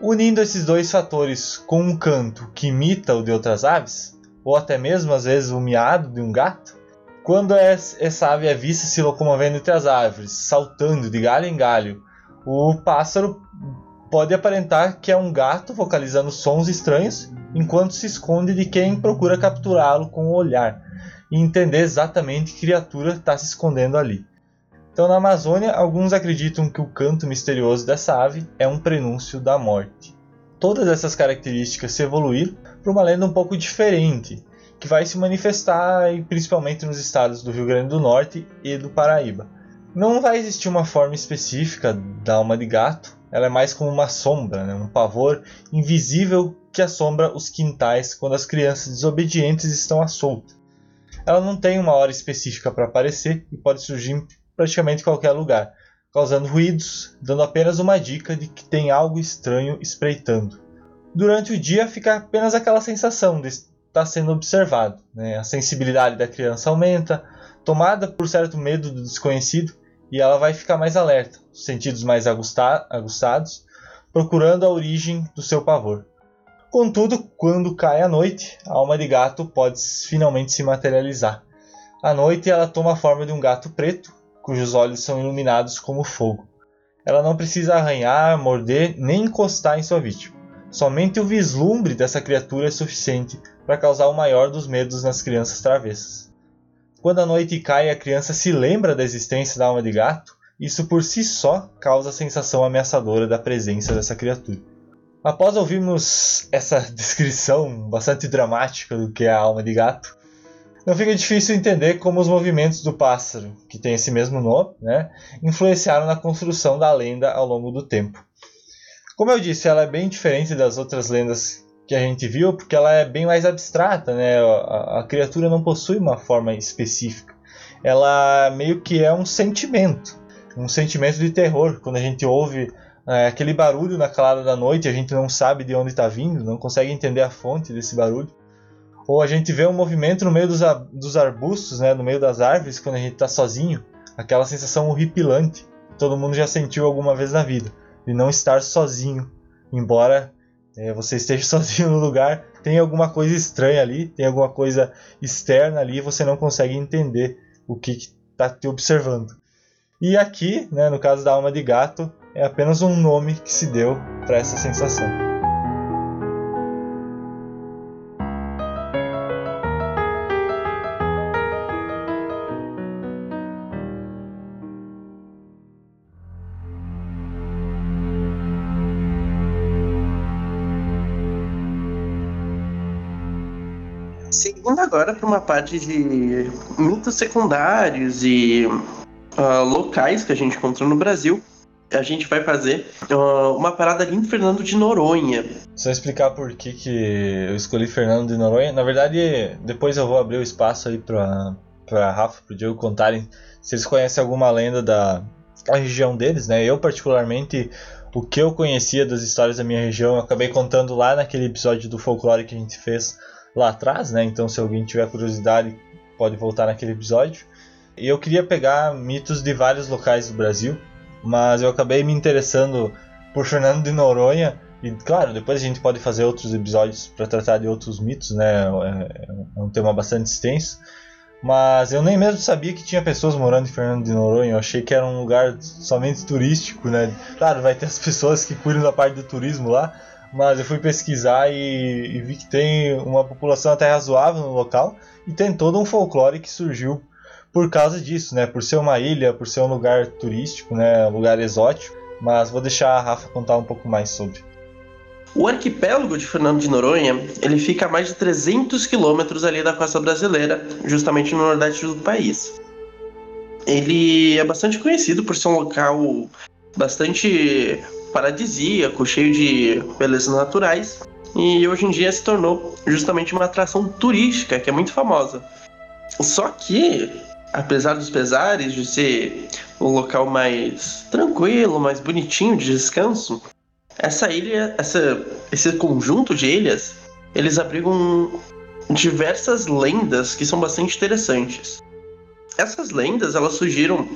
Unindo esses dois fatores com um canto que imita o de outras aves, ou até mesmo às vezes o miado de um gato, quando essa ave é vista se locomovendo entre as árvores, saltando de galho em galho, o pássaro pode aparentar que é um gato vocalizando sons estranhos, enquanto se esconde de quem procura capturá-lo com o olhar, e entender exatamente que criatura está se escondendo ali. Então, na Amazônia, alguns acreditam que o canto misterioso dessa ave é um prenúncio da morte. Todas essas características se evoluíram para uma lenda um pouco diferente, que vai se manifestar principalmente nos estados do Rio Grande do Norte e do Paraíba. Não vai existir uma forma específica da alma de gato, ela é mais como uma sombra, né? Um pavor invisível que assombra os quintais quando as crianças desobedientes estão à solta. Ela não tem uma hora específica para aparecer e pode surgir praticamente qualquer lugar, causando ruídos, dando apenas uma dica de que tem algo estranho espreitando. Durante o dia fica apenas aquela sensação de estar sendo observado, né? A sensibilidade da criança aumenta, tomada por certo medo do desconhecido, e ela vai ficar mais alerta, sentidos mais aguçados, procurando a origem do seu pavor. Contudo, quando cai a noite, a alma de gato pode finalmente se materializar. À noite ela toma a forma de um gato preto, cujos olhos são iluminados como fogo. Ela não precisa arranhar, morder, nem encostar em sua vítima. Somente o vislumbre dessa criatura é suficiente para causar o maior dos medos nas crianças travessas. Quando a noite cai e a criança se lembra da existência da alma de gato, Isso por si só causa a sensação ameaçadora da presença dessa criatura. Após ouvirmos essa descrição bastante dramática do que é a alma de gato, não fica difícil entender como os movimentos do pássaro, que tem esse mesmo nome, né, influenciaram na construção da lenda ao longo do tempo. Como eu disse, ela é bem diferente das outras lendas que a gente viu, porque ela é bem mais abstrata, né? A criatura não possui uma forma específica. Ela meio que é um sentimento de terror. Quando a gente ouve aquele barulho na calada da noite, a gente não sabe de onde está vindo, não consegue entender a fonte desse barulho. Ou a gente vê um movimento no meio dos arbustos, né? No meio das árvores, quando a gente está sozinho. Aquela sensação horripilante que todo mundo já sentiu alguma vez na vida, de não estar sozinho, embora você esteja sozinho no lugar, tem alguma coisa estranha ali, tem alguma coisa externa ali, você não consegue entender o que está te observando. E aqui, né, no caso da alma de gato, é apenas um nome que se deu para essa sensação. Seguindo agora para uma parte de mitos secundários e locais que a gente encontra no Brasil, a gente vai fazer uma parada ali em Fernando de Noronha. Só explicar por que eu escolhi Fernando de Noronha. Na verdade, depois eu vou abrir o espaço aí para Rafa e para o Diego contarem se eles conhecem alguma lenda da região deles, né? Eu, particularmente, o que eu conhecia das histórias da minha região, eu acabei contando lá naquele episódio do folclore que a gente fez lá atrás, né? Então, se alguém tiver curiosidade, pode voltar naquele episódio. E eu queria pegar mitos de vários locais do Brasil, mas eu acabei me interessando por Fernando de Noronha. E claro, depois a gente pode fazer outros episódios para tratar de outros mitos, né? É um tema bastante extenso. Mas eu nem mesmo sabia que tinha pessoas morando em Fernando de Noronha. Eu achei que era um lugar somente turístico, né? Claro, vai ter as pessoas que cuidam da parte do turismo lá, mas eu fui pesquisar e vi que tem uma população até razoável no local. E tem todo um folclore que surgiu por causa disso, né? Por ser uma ilha, por ser um lugar turístico, né? Um lugar exótico. Mas vou deixar a Rafa contar um pouco mais sobre. O arquipélago de Fernando de Noronha, ele fica a mais de 300 quilômetros ali da costa brasileira, justamente no nordeste do país. Ele é bastante conhecido por ser um local bastante paradisíaco, cheio de belezas naturais, e hoje em dia se tornou justamente uma atração turística, que é muito famosa. Só que, apesar dos pesares de ser um local mais tranquilo, mais bonitinho de descanso, essa ilha, esse conjunto de ilhas, eles abrigam diversas lendas que são bastante interessantes. Essas lendas, elas surgiram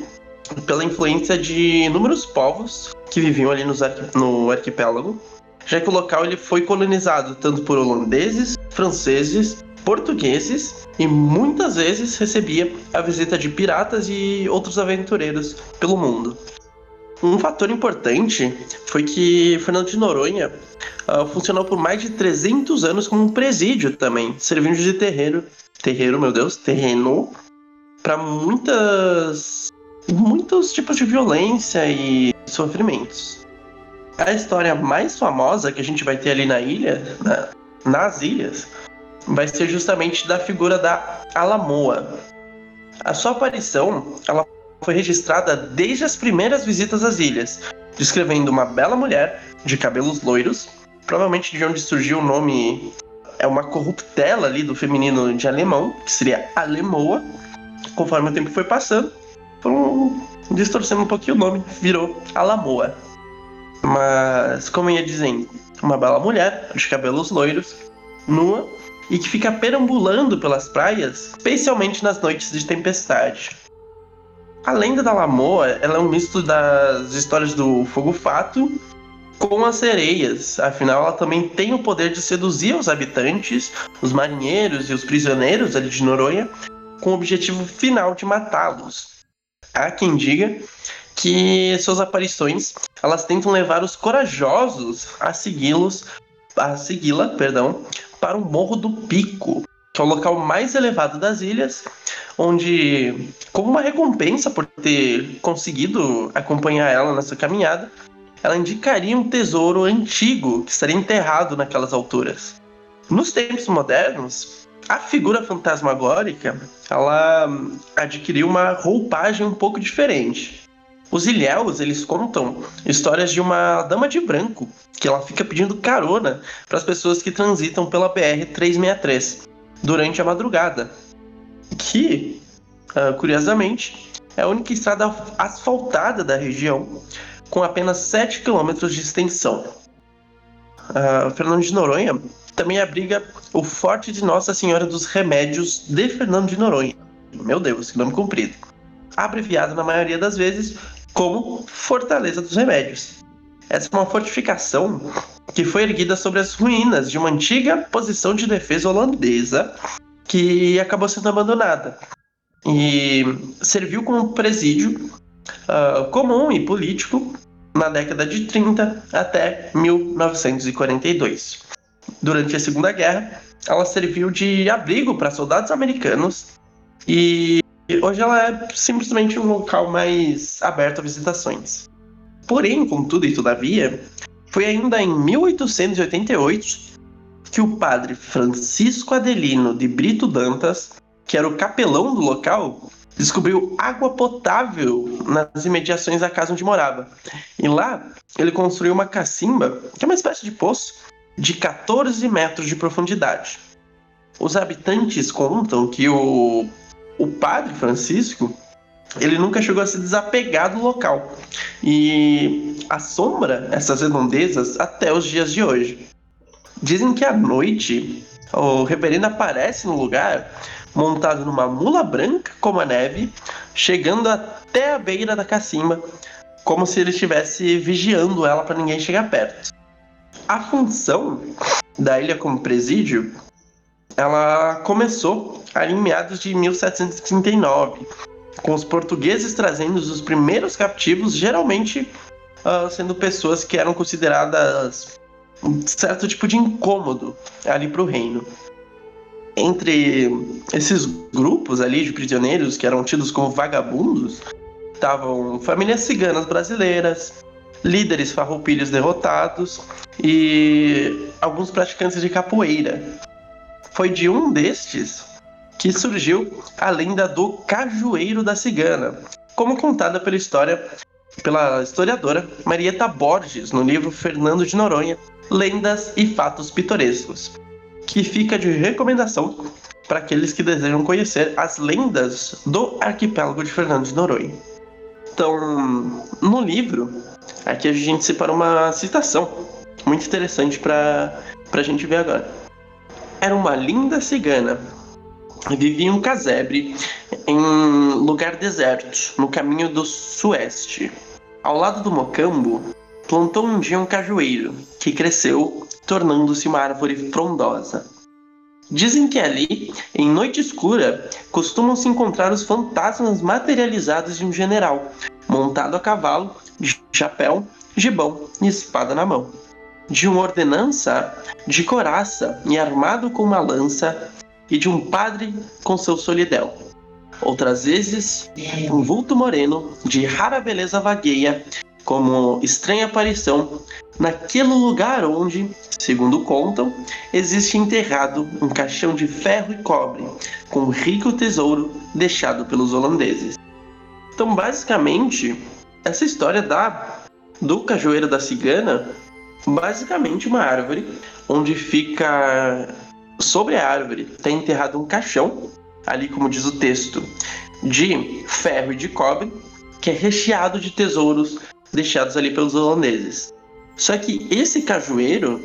pela influência de inúmeros povos que viviam ali no arquipélago, já que o local ele foi colonizado tanto por holandeses, franceses, portugueses e muitas vezes recebia a visita de piratas e outros aventureiros pelo mundo. Um fator importante foi que Fernando de Noronha funcionou por mais de 300 anos como um presídio também, servindo de terreno para muitos tipos de violência e sofrimentos. A história mais famosa que a gente vai ter ali na ilha, nas ilhas, vai ser justamente da figura da Alamoa. A sua aparição ela foi registrada desde as primeiras visitas às ilhas, descrevendo uma bela mulher de cabelos loiros, provavelmente de onde surgiu o nome, é uma corruptela ali do feminino de alemão, que seria Alamoa. Conforme o tempo foi passando, distorcendo um pouquinho o nome, virou Alamoa. Mas, como eu ia dizendo, uma bela mulher de cabelos loiros, nua, e que fica perambulando pelas praias, especialmente nas noites de tempestade. A lenda da Alamoa, ela é um misto das histórias do fogo-fato com as sereias, afinal ela também tem o poder de seduzir os habitantes, os marinheiros e os prisioneiros ali de Noronha, com o objetivo final de matá-los. Há quem diga que suas aparições, elas tentam levar os corajosos a segui-la para o Morro do Pico, que é o local mais elevado das ilhas, onde, como uma recompensa por ter conseguido acompanhar ela nessa caminhada, ela indicaria um tesouro antigo que estaria enterrado naquelas alturas. Nos tempos modernos, a figura fantasmagórica ela adquiriu uma roupagem um pouco diferente. Os ilhéus, eles contam histórias de uma dama de branco, que ela fica pedindo carona para as pessoas que transitam pela BR-363 durante a madrugada, que, curiosamente, é a única estrada asfaltada da região, com apenas 7 km de extensão. Fernando de Noronha também abriga o Forte de Nossa Senhora dos Remédios de Fernando de Noronha. Meu Deus, que nome comprido. Abreviado na maioria das vezes como Fortaleza dos Remédios. Essa é uma fortificação que foi erguida sobre as ruínas de uma antiga posição de defesa holandesa que acabou sendo abandonada e serviu como presídio comum e político na década de 30 até 1942. Durante a Segunda Guerra, ela serviu de abrigo para soldados americanos e hoje ela é simplesmente um local mais aberto a visitações. Porém, contudo e todavia, foi ainda em 1888 que o padre Francisco Adelino de Brito Dantas, que era o capelão do local, descobriu água potável nas imediações da casa onde morava. E lá, ele construiu uma cacimba, que é uma espécie de poço, de 14 metros de profundidade. Os habitantes contam que o padre Francisco, ele nunca chegou a se desapegar do local e assombra essas redondezas até os dias de hoje. Dizem que à noite o reverendo aparece no lugar montado numa mula branca como a neve, chegando até a beira da cacimba, como se ele estivesse vigiando ela para ninguém chegar perto. A função da ilha como presídio, ela começou ali em meados de 1739, com os portugueses trazendo os primeiros captivos, geralmente sendo pessoas que eram consideradas um certo tipo de incômodo ali para o reino. Entre esses grupos ali de prisioneiros que eram tidos como vagabundos, estavam famílias ciganas brasileiras, líderes farroupilhos derrotados e alguns praticantes de capoeira. Foi de um destes que surgiu a lenda do cajueiro da cigana, como contada pela historiadora Marieta Borges no livro Fernando de Noronha, Lendas e Fatos Pitorescos, que fica de recomendação para aqueles que desejam conhecer as lendas do arquipélago de Fernando de Noronha. Então, no livro, aqui a gente separou uma citação muito interessante para a gente ver agora. Era uma linda cigana. Vivia em um casebre em lugar deserto, no caminho do sueste. Ao lado do mocambo, plantou um dia um cajueiro, que cresceu, tornando-se uma árvore frondosa. Dizem que ali, em noite escura, costumam se encontrar os fantasmas materializados de um general, montado a cavalo, de chapéu, gibão e espada na mão, de uma ordenança de coraça e armado com uma lança, e de um padre com seu solidel. Outras vezes, um vulto moreno, de rara beleza vagueia, como estranha aparição, naquele lugar onde, segundo contam, existe enterrado um caixão de ferro e cobre, com um rico tesouro deixado pelos holandeses. Então, basicamente, essa história do cajueiro da cigana, basicamente uma árvore, onde fica sobre a árvore, tem enterrado um caixão, ali como diz o texto, de ferro e de cobre, que é recheado de tesouros deixados ali pelos holandeses. Só que esse cajueiro,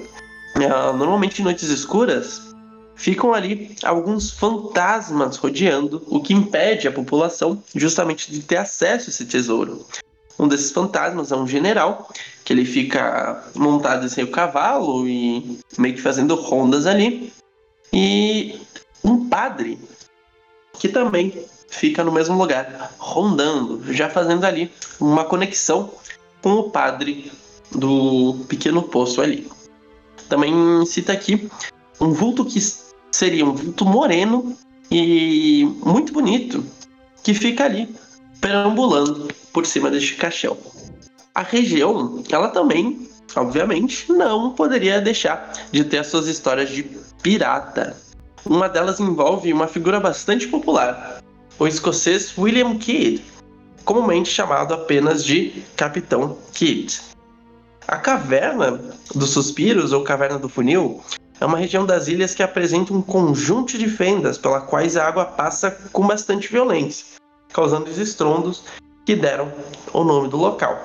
normalmente em noites escuras, ficam ali alguns fantasmas rodeando, o que impede a população justamente de ter acesso a esse tesouro. Um desses fantasmas é um general, que ele fica montado em seu cavalo e meio que fazendo rondas ali, e um padre, que também fica no mesmo lugar, rondando, já fazendo ali uma conexão com o padre do pequeno poço ali. Também cita aqui um vulto que seria um vulto moreno e muito bonito que fica ali, perambulando por cima deste caixão. A região, ela também, obviamente, não poderia deixar de ter as suas histórias de pirata. Uma delas envolve uma figura bastante popular, o escocês William Kidd, comumente chamado apenas de Capitão Kidd. A Caverna dos Suspiros, ou Caverna do Funil, é uma região das ilhas que apresenta um conjunto de fendas pela quais a água passa com bastante violência, causando os estrondos que deram o nome do local.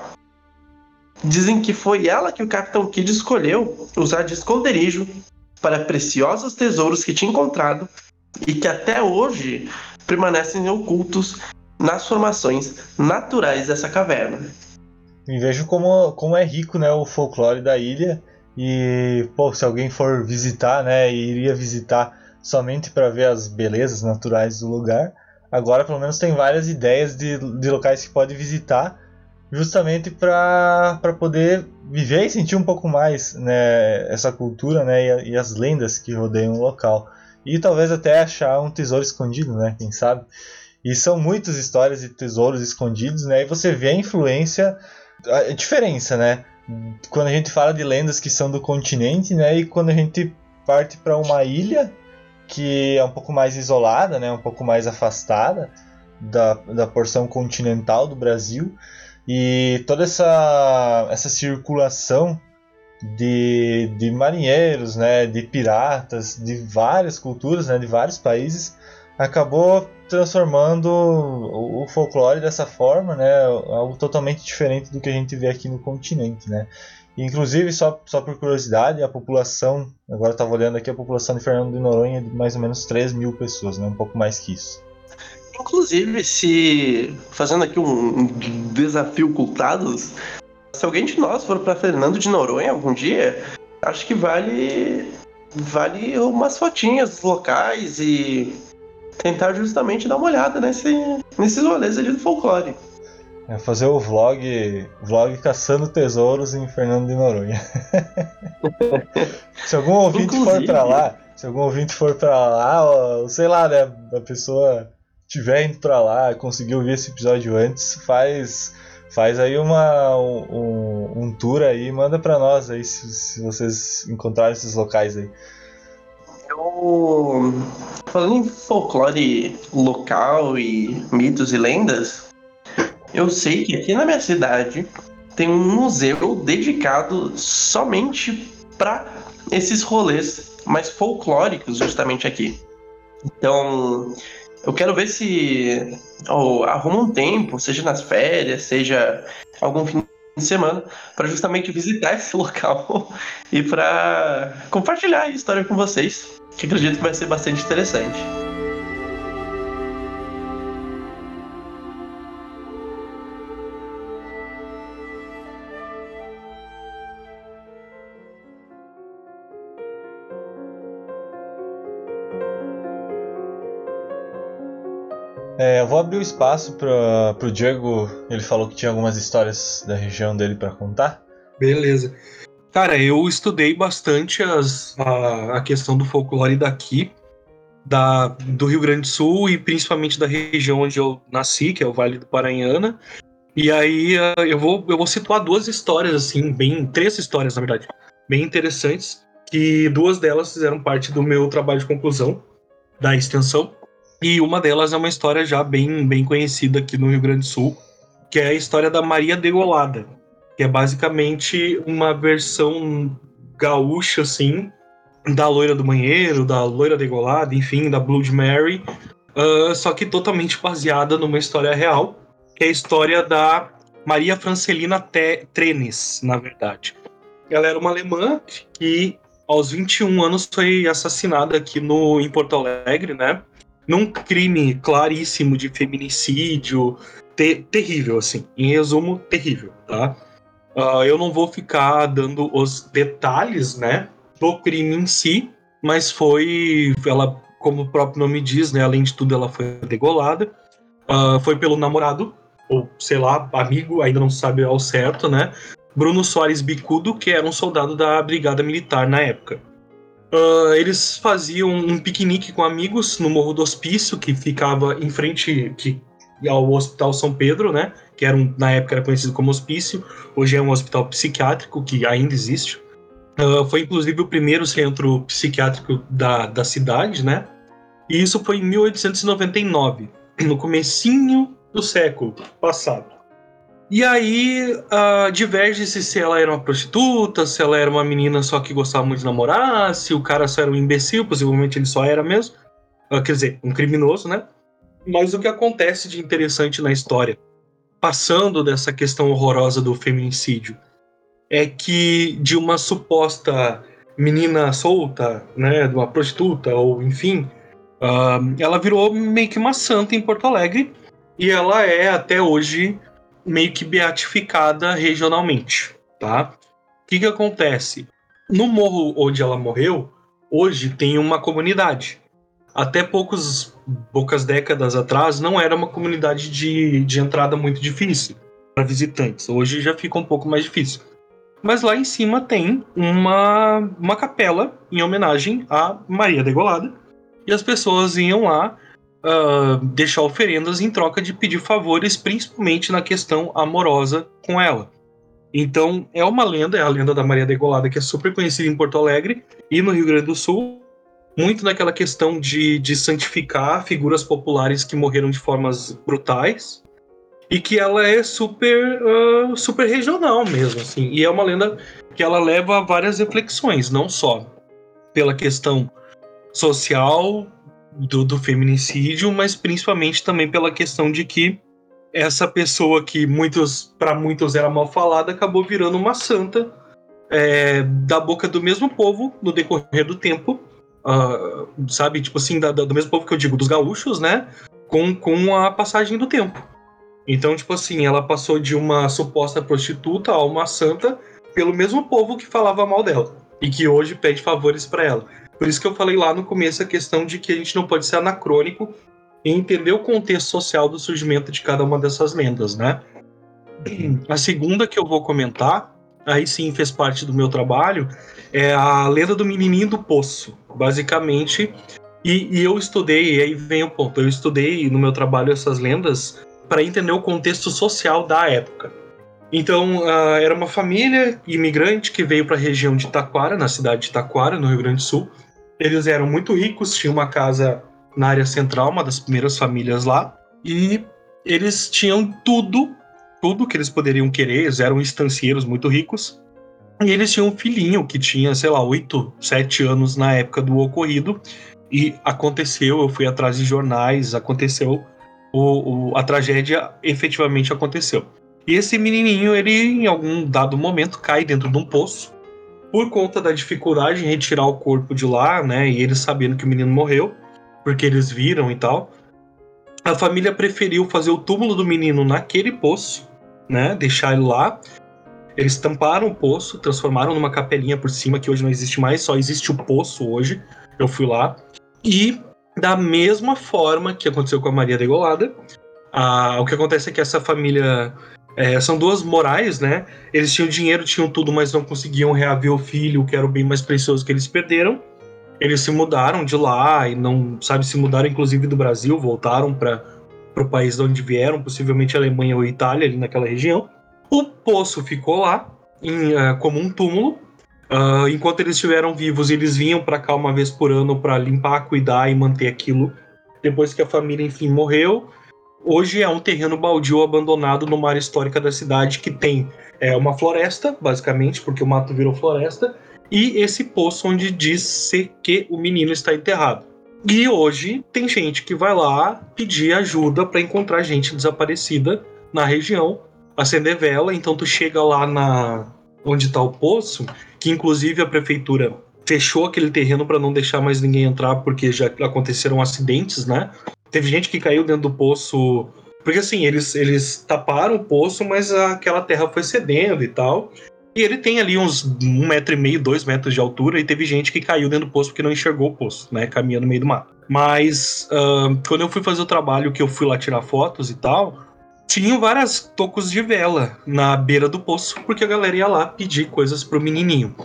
Dizem que foi ela que o Capitão Kidd escolheu usar de esconderijo para preciosos tesouros que tinha encontrado e que até hoje permanecem ocultos nas formações naturais dessa caverna. E vejo como é rico, né, o folclore da ilha. E, pô, se alguém for visitar, né, iria visitar somente para ver as belezas naturais do lugar. Agora, pelo menos, tem várias ideias de locais que pode visitar, justamente para poder viver e sentir um pouco mais, né, essa cultura, né, e as lendas que rodeiam o local. E talvez até achar um tesouro escondido, né, quem sabe. E são muitas histórias de tesouros escondidos, né, e você vê a diferença, né, quando a gente fala de lendas que são do continente, né, e quando a gente parte para uma ilha que é um pouco mais isolada, né, um pouco mais afastada da porção continental do Brasil. E toda essa circulação de marinheiros, né, de piratas, de várias culturas, né, de vários países, acabou transformando o folclore dessa forma, né, algo totalmente diferente do que a gente vê aqui no continente, né. Inclusive, só por curiosidade, a população, agora eu estava olhando aqui, a população de Fernando de Noronha é de mais ou menos 3 mil pessoas, né, um pouco mais que isso. Inclusive, se fazendo aqui um desafio ocultados, se alguém de nós for para Fernando de Noronha algum dia, acho que vale umas fotinhas dos locais e tentar justamente dar uma olhada nesses rolês ali do folclore. É fazer o vlog caçando tesouros em Fernando de Noronha. Se algum ouvinte for para lá, ou, sei lá, né, a pessoa estiver indo pra lá, conseguiu ouvir esse episódio antes, faz aí um tour aí, manda pra nós aí se vocês encontrarem esses locais aí. Falando em folclore local e mitos e lendas, eu sei que aqui na minha cidade tem um museu dedicado somente pra esses rolês mais folclóricos justamente aqui. Então, eu quero ver se arruma um tempo, seja nas férias, seja algum fim de semana, para justamente visitar esse local e para compartilhar a história com vocês, que acredito que vai ser bastante interessante. Eu vou abrir o espaço para o Diego. Ele falou que tinha algumas histórias da região dele para contar. Beleza. Cara, eu estudei bastante a questão do folclore daqui, do Rio Grande do Sul, e principalmente da região onde eu nasci, que é o Vale do Paranhana. E aí eu vou situar duas histórias, assim, três histórias, na verdade, bem interessantes, que duas delas fizeram parte do meu trabalho de conclusão, da extensão. E uma delas é uma história já bem conhecida aqui no Rio Grande do Sul, que é a história da Maria Degolada, que é basicamente uma versão gaúcha, assim, da loira do banheiro, da loira degolada, enfim, da Bloody Mary, só que totalmente baseada numa história real, que é a história da Maria Francelina Trenes, na verdade. Ela era uma alemã que, aos 21 anos, foi assassinada aqui em Porto Alegre, né? Num crime claríssimo de feminicídio, terrível, assim. Em resumo, terrível, tá? Eu não vou ficar dando os detalhes, né, do crime em si, mas ela, como o próprio nome diz, né, além de tudo, ela foi degolada. Foi pelo namorado, ou sei lá, amigo, ainda não sabe ao certo, né? Bruno Soares Bicudo, que era um soldado da Brigada Militar na época. eles faziam um piquenique com amigos no Morro do Hospício, que ficava em frente ao Hospital São Pedro, né? Que era na época era conhecido como Hospício, hoje é um hospital psiquiátrico que ainda existe. Foi inclusive o primeiro centro psiquiátrico da cidade, né? E isso foi em 1899, no comecinho do século passado. E aí diverge-se se ela era uma prostituta, se ela era uma menina só que gostava muito de namorar, se o cara só era um imbecil, possivelmente ele só era mesmo, quer dizer, um criminoso, né? Mas o que acontece de interessante na história, passando dessa questão horrorosa do feminicídio, é que de uma suposta menina solta, né, de uma prostituta, ou enfim, ela virou meio que uma santa em Porto Alegre, e ela é até hoje meio que beatificada regionalmente, tá? O que acontece? No morro onde ela morreu, hoje tem uma comunidade. Até poucas décadas atrás, não era uma comunidade de entrada muito difícil para visitantes. Hoje já fica um pouco mais difícil. Mas lá em cima tem uma capela em homenagem à Maria Degolada. E as pessoas iam lá deixar oferendas em troca de pedir favores, principalmente na questão amorosa com ela. Então é uma lenda, é a lenda da Maria Degolada, que é super conhecida em Porto Alegre e no Rio Grande do Sul, muito naquela questão de santificar figuras populares que morreram de formas brutais. E que ela é super regional mesmo, assim. E é uma lenda que ela leva a várias reflexões, não só pela questão social do feminicídio, mas principalmente também pela questão de que essa pessoa que para muitos era mal falada, acabou virando uma santa da boca do mesmo povo no decorrer do tempo, sabe? Tipo assim, do mesmo povo que eu digo, dos gaúchos, né? Com a passagem do tempo. Então, tipo assim, ela passou de uma suposta prostituta a uma santa pelo mesmo povo que falava mal dela e que hoje pede favores pra ela. Por isso que eu falei lá no começo a questão de que a gente não pode ser anacrônico e entender o contexto social do surgimento de cada uma dessas lendas, né? A segunda que eu vou comentar, aí sim fez parte do meu trabalho, é a lenda do menininho do poço, basicamente. E eu estudei, e aí vem o ponto, eu estudei no meu trabalho essas lendas para entender o contexto social da época. Então, era uma família imigrante que veio para a região de Taquara, na cidade de Taquara, no Rio Grande do Sul. Eles eram muito ricos, tinham uma casa na área central, uma das primeiras famílias lá, e eles tinham tudo que eles poderiam querer, eles eram estancieiros muito ricos, e eles tinham um filhinho que tinha, sei lá, 7 anos na época do ocorrido, e aconteceu, eu fui atrás de jornais, aconteceu... A tragédia efetivamente aconteceu. E esse menininho, ele em algum dado momento cai dentro de um poço por conta da dificuldade em retirar o corpo de lá, né? E eles sabendo que o menino morreu, porque eles viram e tal. A família preferiu fazer o túmulo do menino naquele poço, né? Deixar ele lá. Eles tamparam o poço, transformaram numa capelinha por cima, que hoje não existe mais, só existe o poço hoje. Eu fui lá. E... da mesma forma que aconteceu com a Maria Degolada, o que acontece é que essa família... são duas morais, né? Eles tinham dinheiro, tinham tudo, mas não conseguiam reaver o filho, que era o bem mais precioso que eles perderam. Eles se mudaram de lá, e não sabe, se mudaram inclusive do Brasil, voltaram para o país de onde vieram, possivelmente Alemanha ou Itália, ali naquela região. O poço ficou lá, como um túmulo. Enquanto eles estiveram vivos, eles vinham pra cá uma vez por ano pra limpar, cuidar e manter aquilo. Depois que a família, enfim, morreu, hoje é um terreno baldio abandonado numa área histórica da cidade que tem uma floresta, basicamente, porque o mato virou floresta, e esse poço onde diz-se que o menino está enterrado. E hoje tem gente que vai lá pedir ajuda pra encontrar gente desaparecida na região, acender vela. Então tu chega lá onde está o poço, que inclusive a prefeitura fechou aquele terreno para não deixar mais ninguém entrar, porque já aconteceram acidentes, né? Teve gente que caiu dentro do poço, porque assim, eles taparam o poço, mas aquela terra foi cedendo e tal, e ele tem ali uns 1,5 metro, 2 metros de altura, e teve gente que caiu dentro do poço porque não enxergou o poço, né? Caminha no meio do mato. Mas quando eu fui fazer o trabalho, que eu fui lá tirar fotos e tal, tinham vários tocos de vela na beira do poço, porque a galera ia lá pedir coisas pro menininho.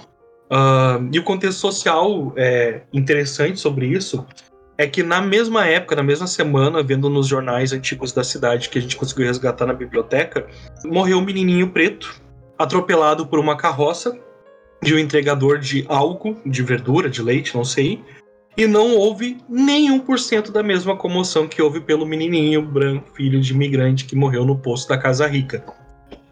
E o contexto social é interessante sobre isso é que na mesma época, na mesma semana, vendo nos jornais antigos da cidade que a gente conseguiu resgatar na biblioteca, morreu um menininho preto, atropelado por uma carroça de um entregador de algo, de verdura, de leite, não sei, e não houve nenhum por cento da mesma comoção que houve pelo menininho branco, filho de imigrante, que morreu no posto da Casa Rica.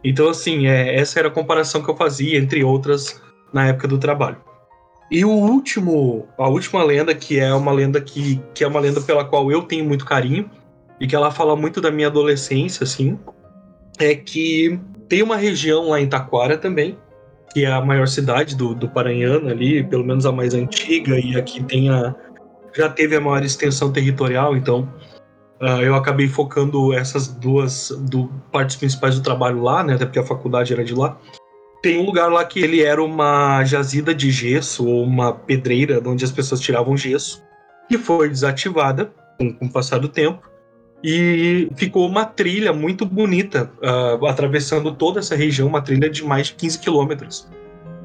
Então, assim, essa era a comparação que eu fazia, entre outras, na época do trabalho. E a última lenda, que é uma lenda que é uma lenda pela qual eu tenho muito carinho, e que ela fala muito da minha adolescência, assim, é que tem uma região lá em Taquara também, que é a maior cidade do Paranhana ali, pelo menos a mais antiga, e aqui já teve a maior extensão territorial, então eu acabei focando essas duas partes principais do trabalho lá, né, até porque a faculdade era de lá. Tem um lugar lá que ele era uma jazida de gesso, ou uma pedreira, onde as pessoas tiravam gesso, que foi desativada com o passar do tempo, e ficou uma trilha muito bonita, atravessando toda essa região, uma trilha de mais de 15 quilômetros.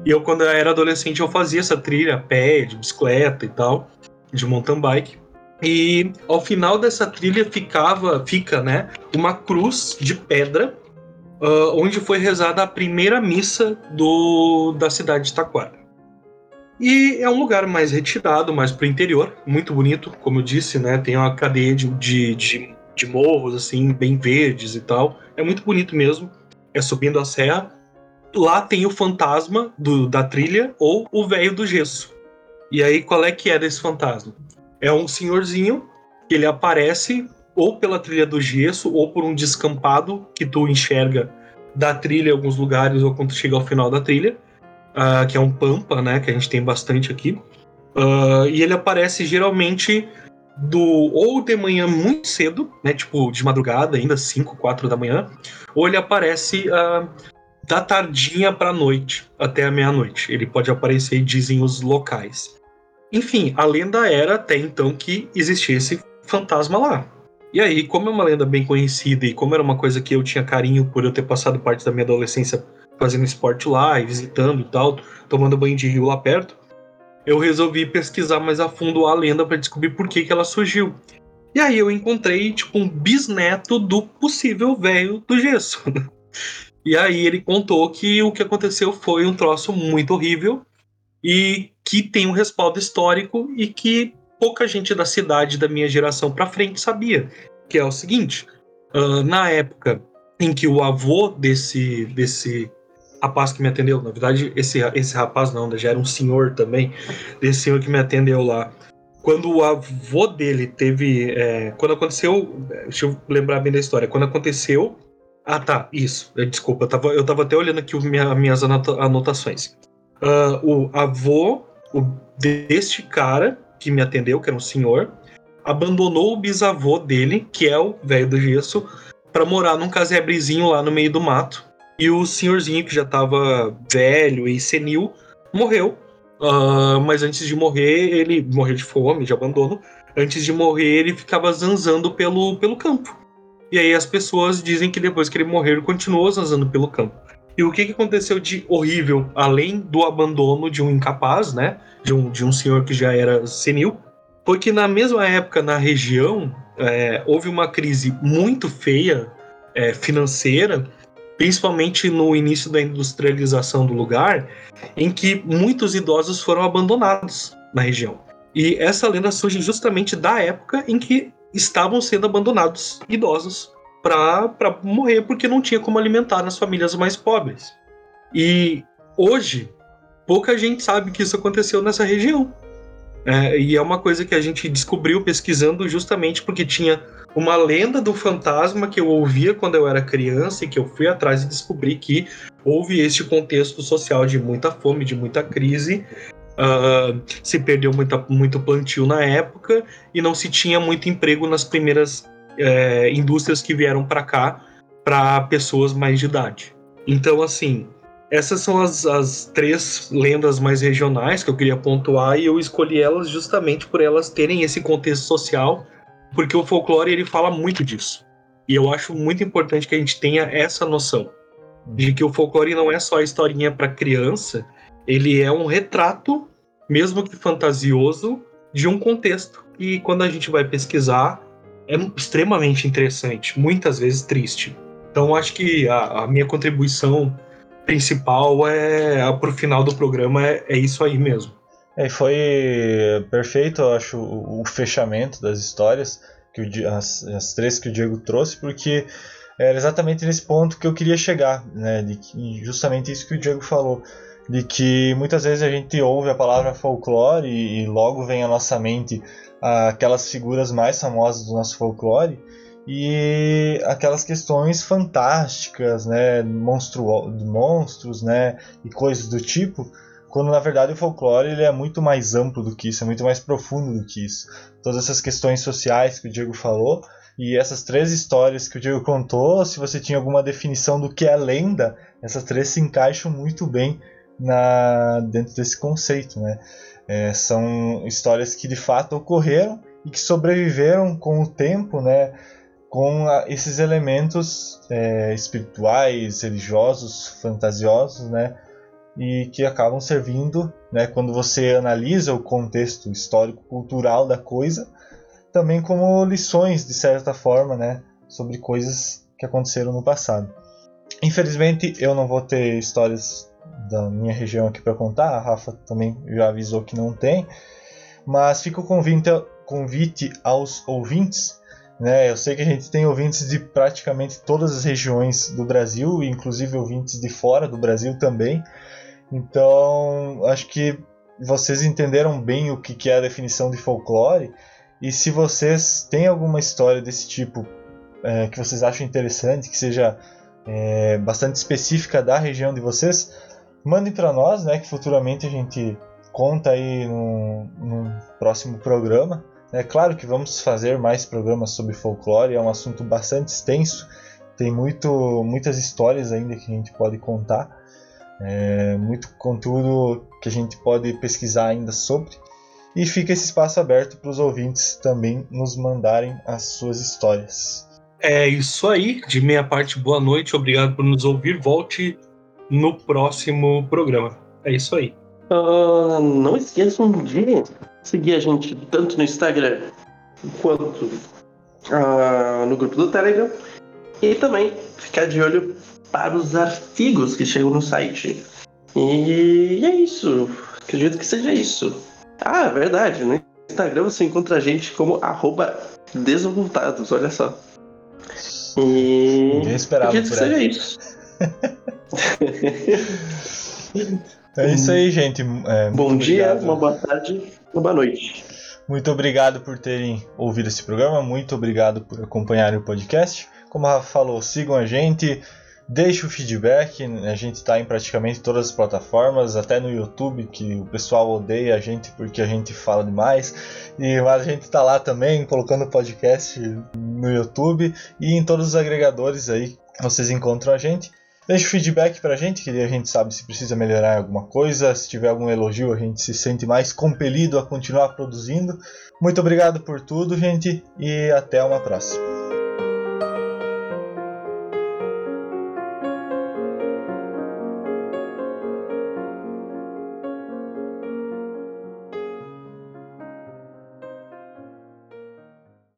E eu, quando eu era adolescente, eu fazia essa trilha a pé, de bicicleta e tal, de mountain bike. E ao final dessa trilha fica, né, uma cruz de pedra, onde foi rezada a primeira missa da cidade de Taquara. E é um lugar mais retirado, mais pro interior, muito bonito, como eu disse, né? Tem uma cadeia de morros, assim, bem verdes e tal. É muito bonito mesmo, é subindo a serra. Lá tem o fantasma da trilha, ou o velho do gesso. E aí, qual é que é desse fantasma? É um senhorzinho, que ele aparece ou pela trilha do gesso, ou por um descampado que tu enxerga da trilha em alguns lugares, ou quando tu chega ao final da trilha, que é um pampa, né, que a gente tem bastante aqui, e ele aparece geralmente ou de manhã muito cedo, né, tipo de madrugada ainda, 5, 4 da manhã, ou ele aparece da tardinha pra noite, até a meia-noite, ele pode aparecer, dizem os locais. Enfim, a lenda era até então que existia esse fantasma lá. E aí, como é uma lenda bem conhecida e como era uma coisa que eu tinha carinho por eu ter passado parte da minha adolescência fazendo esporte lá e visitando e tal, tomando banho de rio lá perto, eu resolvi pesquisar mais a fundo a lenda para descobrir por que ela surgiu. E aí eu encontrei, tipo, um bisneto do possível velho do gesso. E aí ele contou que o que aconteceu foi um troço muito horrível e que tem um respaldo histórico e que pouca gente da cidade da minha geração pra frente sabia, que é o seguinte: na época em que o avô desse rapaz que me atendeu, na verdade esse rapaz não, já era um senhor também, desse senhor que me atendeu lá, quando o avô dele teve, quando aconteceu, deixa eu lembrar bem da história, quando aconteceu, desculpa, eu tava até olhando aqui minhas anotações, o avô deste cara que me atendeu, que era um senhor, abandonou o bisavô dele, que é o velho do gesso, para morar num casebrezinho lá no meio do mato. E o senhorzinho, que já estava velho e senil, morreu. Mas antes de morrer, ele morreu de fome, de abandono. Antes de morrer, ele ficava zanzando pelo campo. E aí as pessoas dizem que depois que ele morreu, ele continuou zanzando pelo campo. E o que aconteceu de horrível, além do abandono de um incapaz, né, de um senhor que já era senil, foi que na mesma época na região houve uma crise muito feia financeira, principalmente no início da industrialização do lugar, em que muitos idosos foram abandonados na região. E essa lenda surge justamente da época em que estavam sendo abandonados idosos para morrer, porque não tinha como alimentar nas famílias mais pobres. E hoje, pouca gente sabe que isso aconteceu nessa região. E é uma coisa que a gente descobriu pesquisando justamente porque tinha uma lenda do fantasma que eu ouvia quando eu era criança e que eu fui atrás e descobri que houve este contexto social de muita fome, de muita crise, se perdeu muito plantio na época e não se tinha muito emprego nas primeiras indústrias que vieram para cá para pessoas mais de idade. Então, assim, essas são as três lendas mais regionais que eu queria pontuar, e eu escolhi elas justamente por elas terem esse contexto social, porque o folclore ele fala muito disso. E eu acho muito importante que a gente tenha essa noção de que o folclore não é só historinha para criança, ele é um retrato, mesmo que fantasioso, de um contexto. E quando a gente vai pesquisar, é extremamente interessante, muitas vezes triste. Então acho que a minha contribuição principal pro final do programa é isso aí mesmo. É, foi perfeito, eu acho, o fechamento das histórias, as três que o Diego trouxe, porque era exatamente nesse ponto que eu queria chegar, né, justamente isso que o Diego falou, de que muitas vezes a gente ouve a palavra folclore e logo vem à nossa mente aquelas figuras mais famosas do nosso folclore e aquelas questões fantásticas, né, monstros, né, e coisas do tipo, quando na verdade o folclore ele é muito mais amplo do que isso, é muito mais profundo do que isso. Todas essas questões sociais que o Diego falou e essas três histórias que o Diego contou, se você tinha alguma definição do que é lenda, essas três se encaixam muito bem dentro desse conceito, né? São histórias que de fato ocorreram e que sobreviveram com o tempo, né? Com esses elementos espirituais, religiosos, fantasiosos, né? E que acabam servindo, né? Quando você analisa o contexto histórico-cultural da coisa, também como lições, de certa forma, né? Sobre coisas que aconteceram no passado. Infelizmente, eu não vou ter histórias da minha região aqui para contar, a Rafa também já avisou que não tem, mas fica o convite aos ouvintes, né? Eu sei que a gente tem ouvintes de praticamente todas as regiões do Brasil, inclusive ouvintes de fora do Brasil também, então acho que vocês entenderam bem o que é a definição de folclore, e se vocês têm alguma história desse tipo que vocês acham interessante, que seja bastante específica da região de vocês, mandem para nós, né, que futuramente a gente conta aí num próximo programa. É claro que vamos fazer mais programas sobre folclore, é um assunto bastante extenso, tem muitas histórias ainda que a gente pode contar, muito conteúdo que a gente pode pesquisar ainda sobre, e fica esse espaço aberto para os ouvintes também nos mandarem as suas histórias. É isso aí, de minha parte, boa noite, obrigado por nos ouvir, volte no próximo programa. É isso aí. Não esqueçam de seguir a gente tanto no Instagram quanto no grupo do Telegram e também ficar de olho para os artigos que chegam no site. E é isso, acredito que seja isso. Ah, é verdade, no Instagram você encontra a gente como @Desocultados, olha só. Ninguém esperava por que seja isso. É isso aí, gente. Bom dia, obrigado. Uma boa tarde, uma boa noite. Muito obrigado por terem ouvido esse programa. Muito obrigado por acompanhar o podcast. Como a Rafa falou, sigam a gente, deixem o feedback. A gente está em praticamente todas as plataformas, até no YouTube, que o pessoal odeia a gente porque a gente fala demais. Mas a gente está lá também, colocando o podcast no YouTube e em todos os agregadores aí vocês encontram a gente. Deixe o feedback pra gente, que a gente sabe se precisa melhorar alguma coisa, se tiver algum elogio a gente se sente mais compelido a continuar produzindo. Muito obrigado por tudo, gente, e até uma próxima.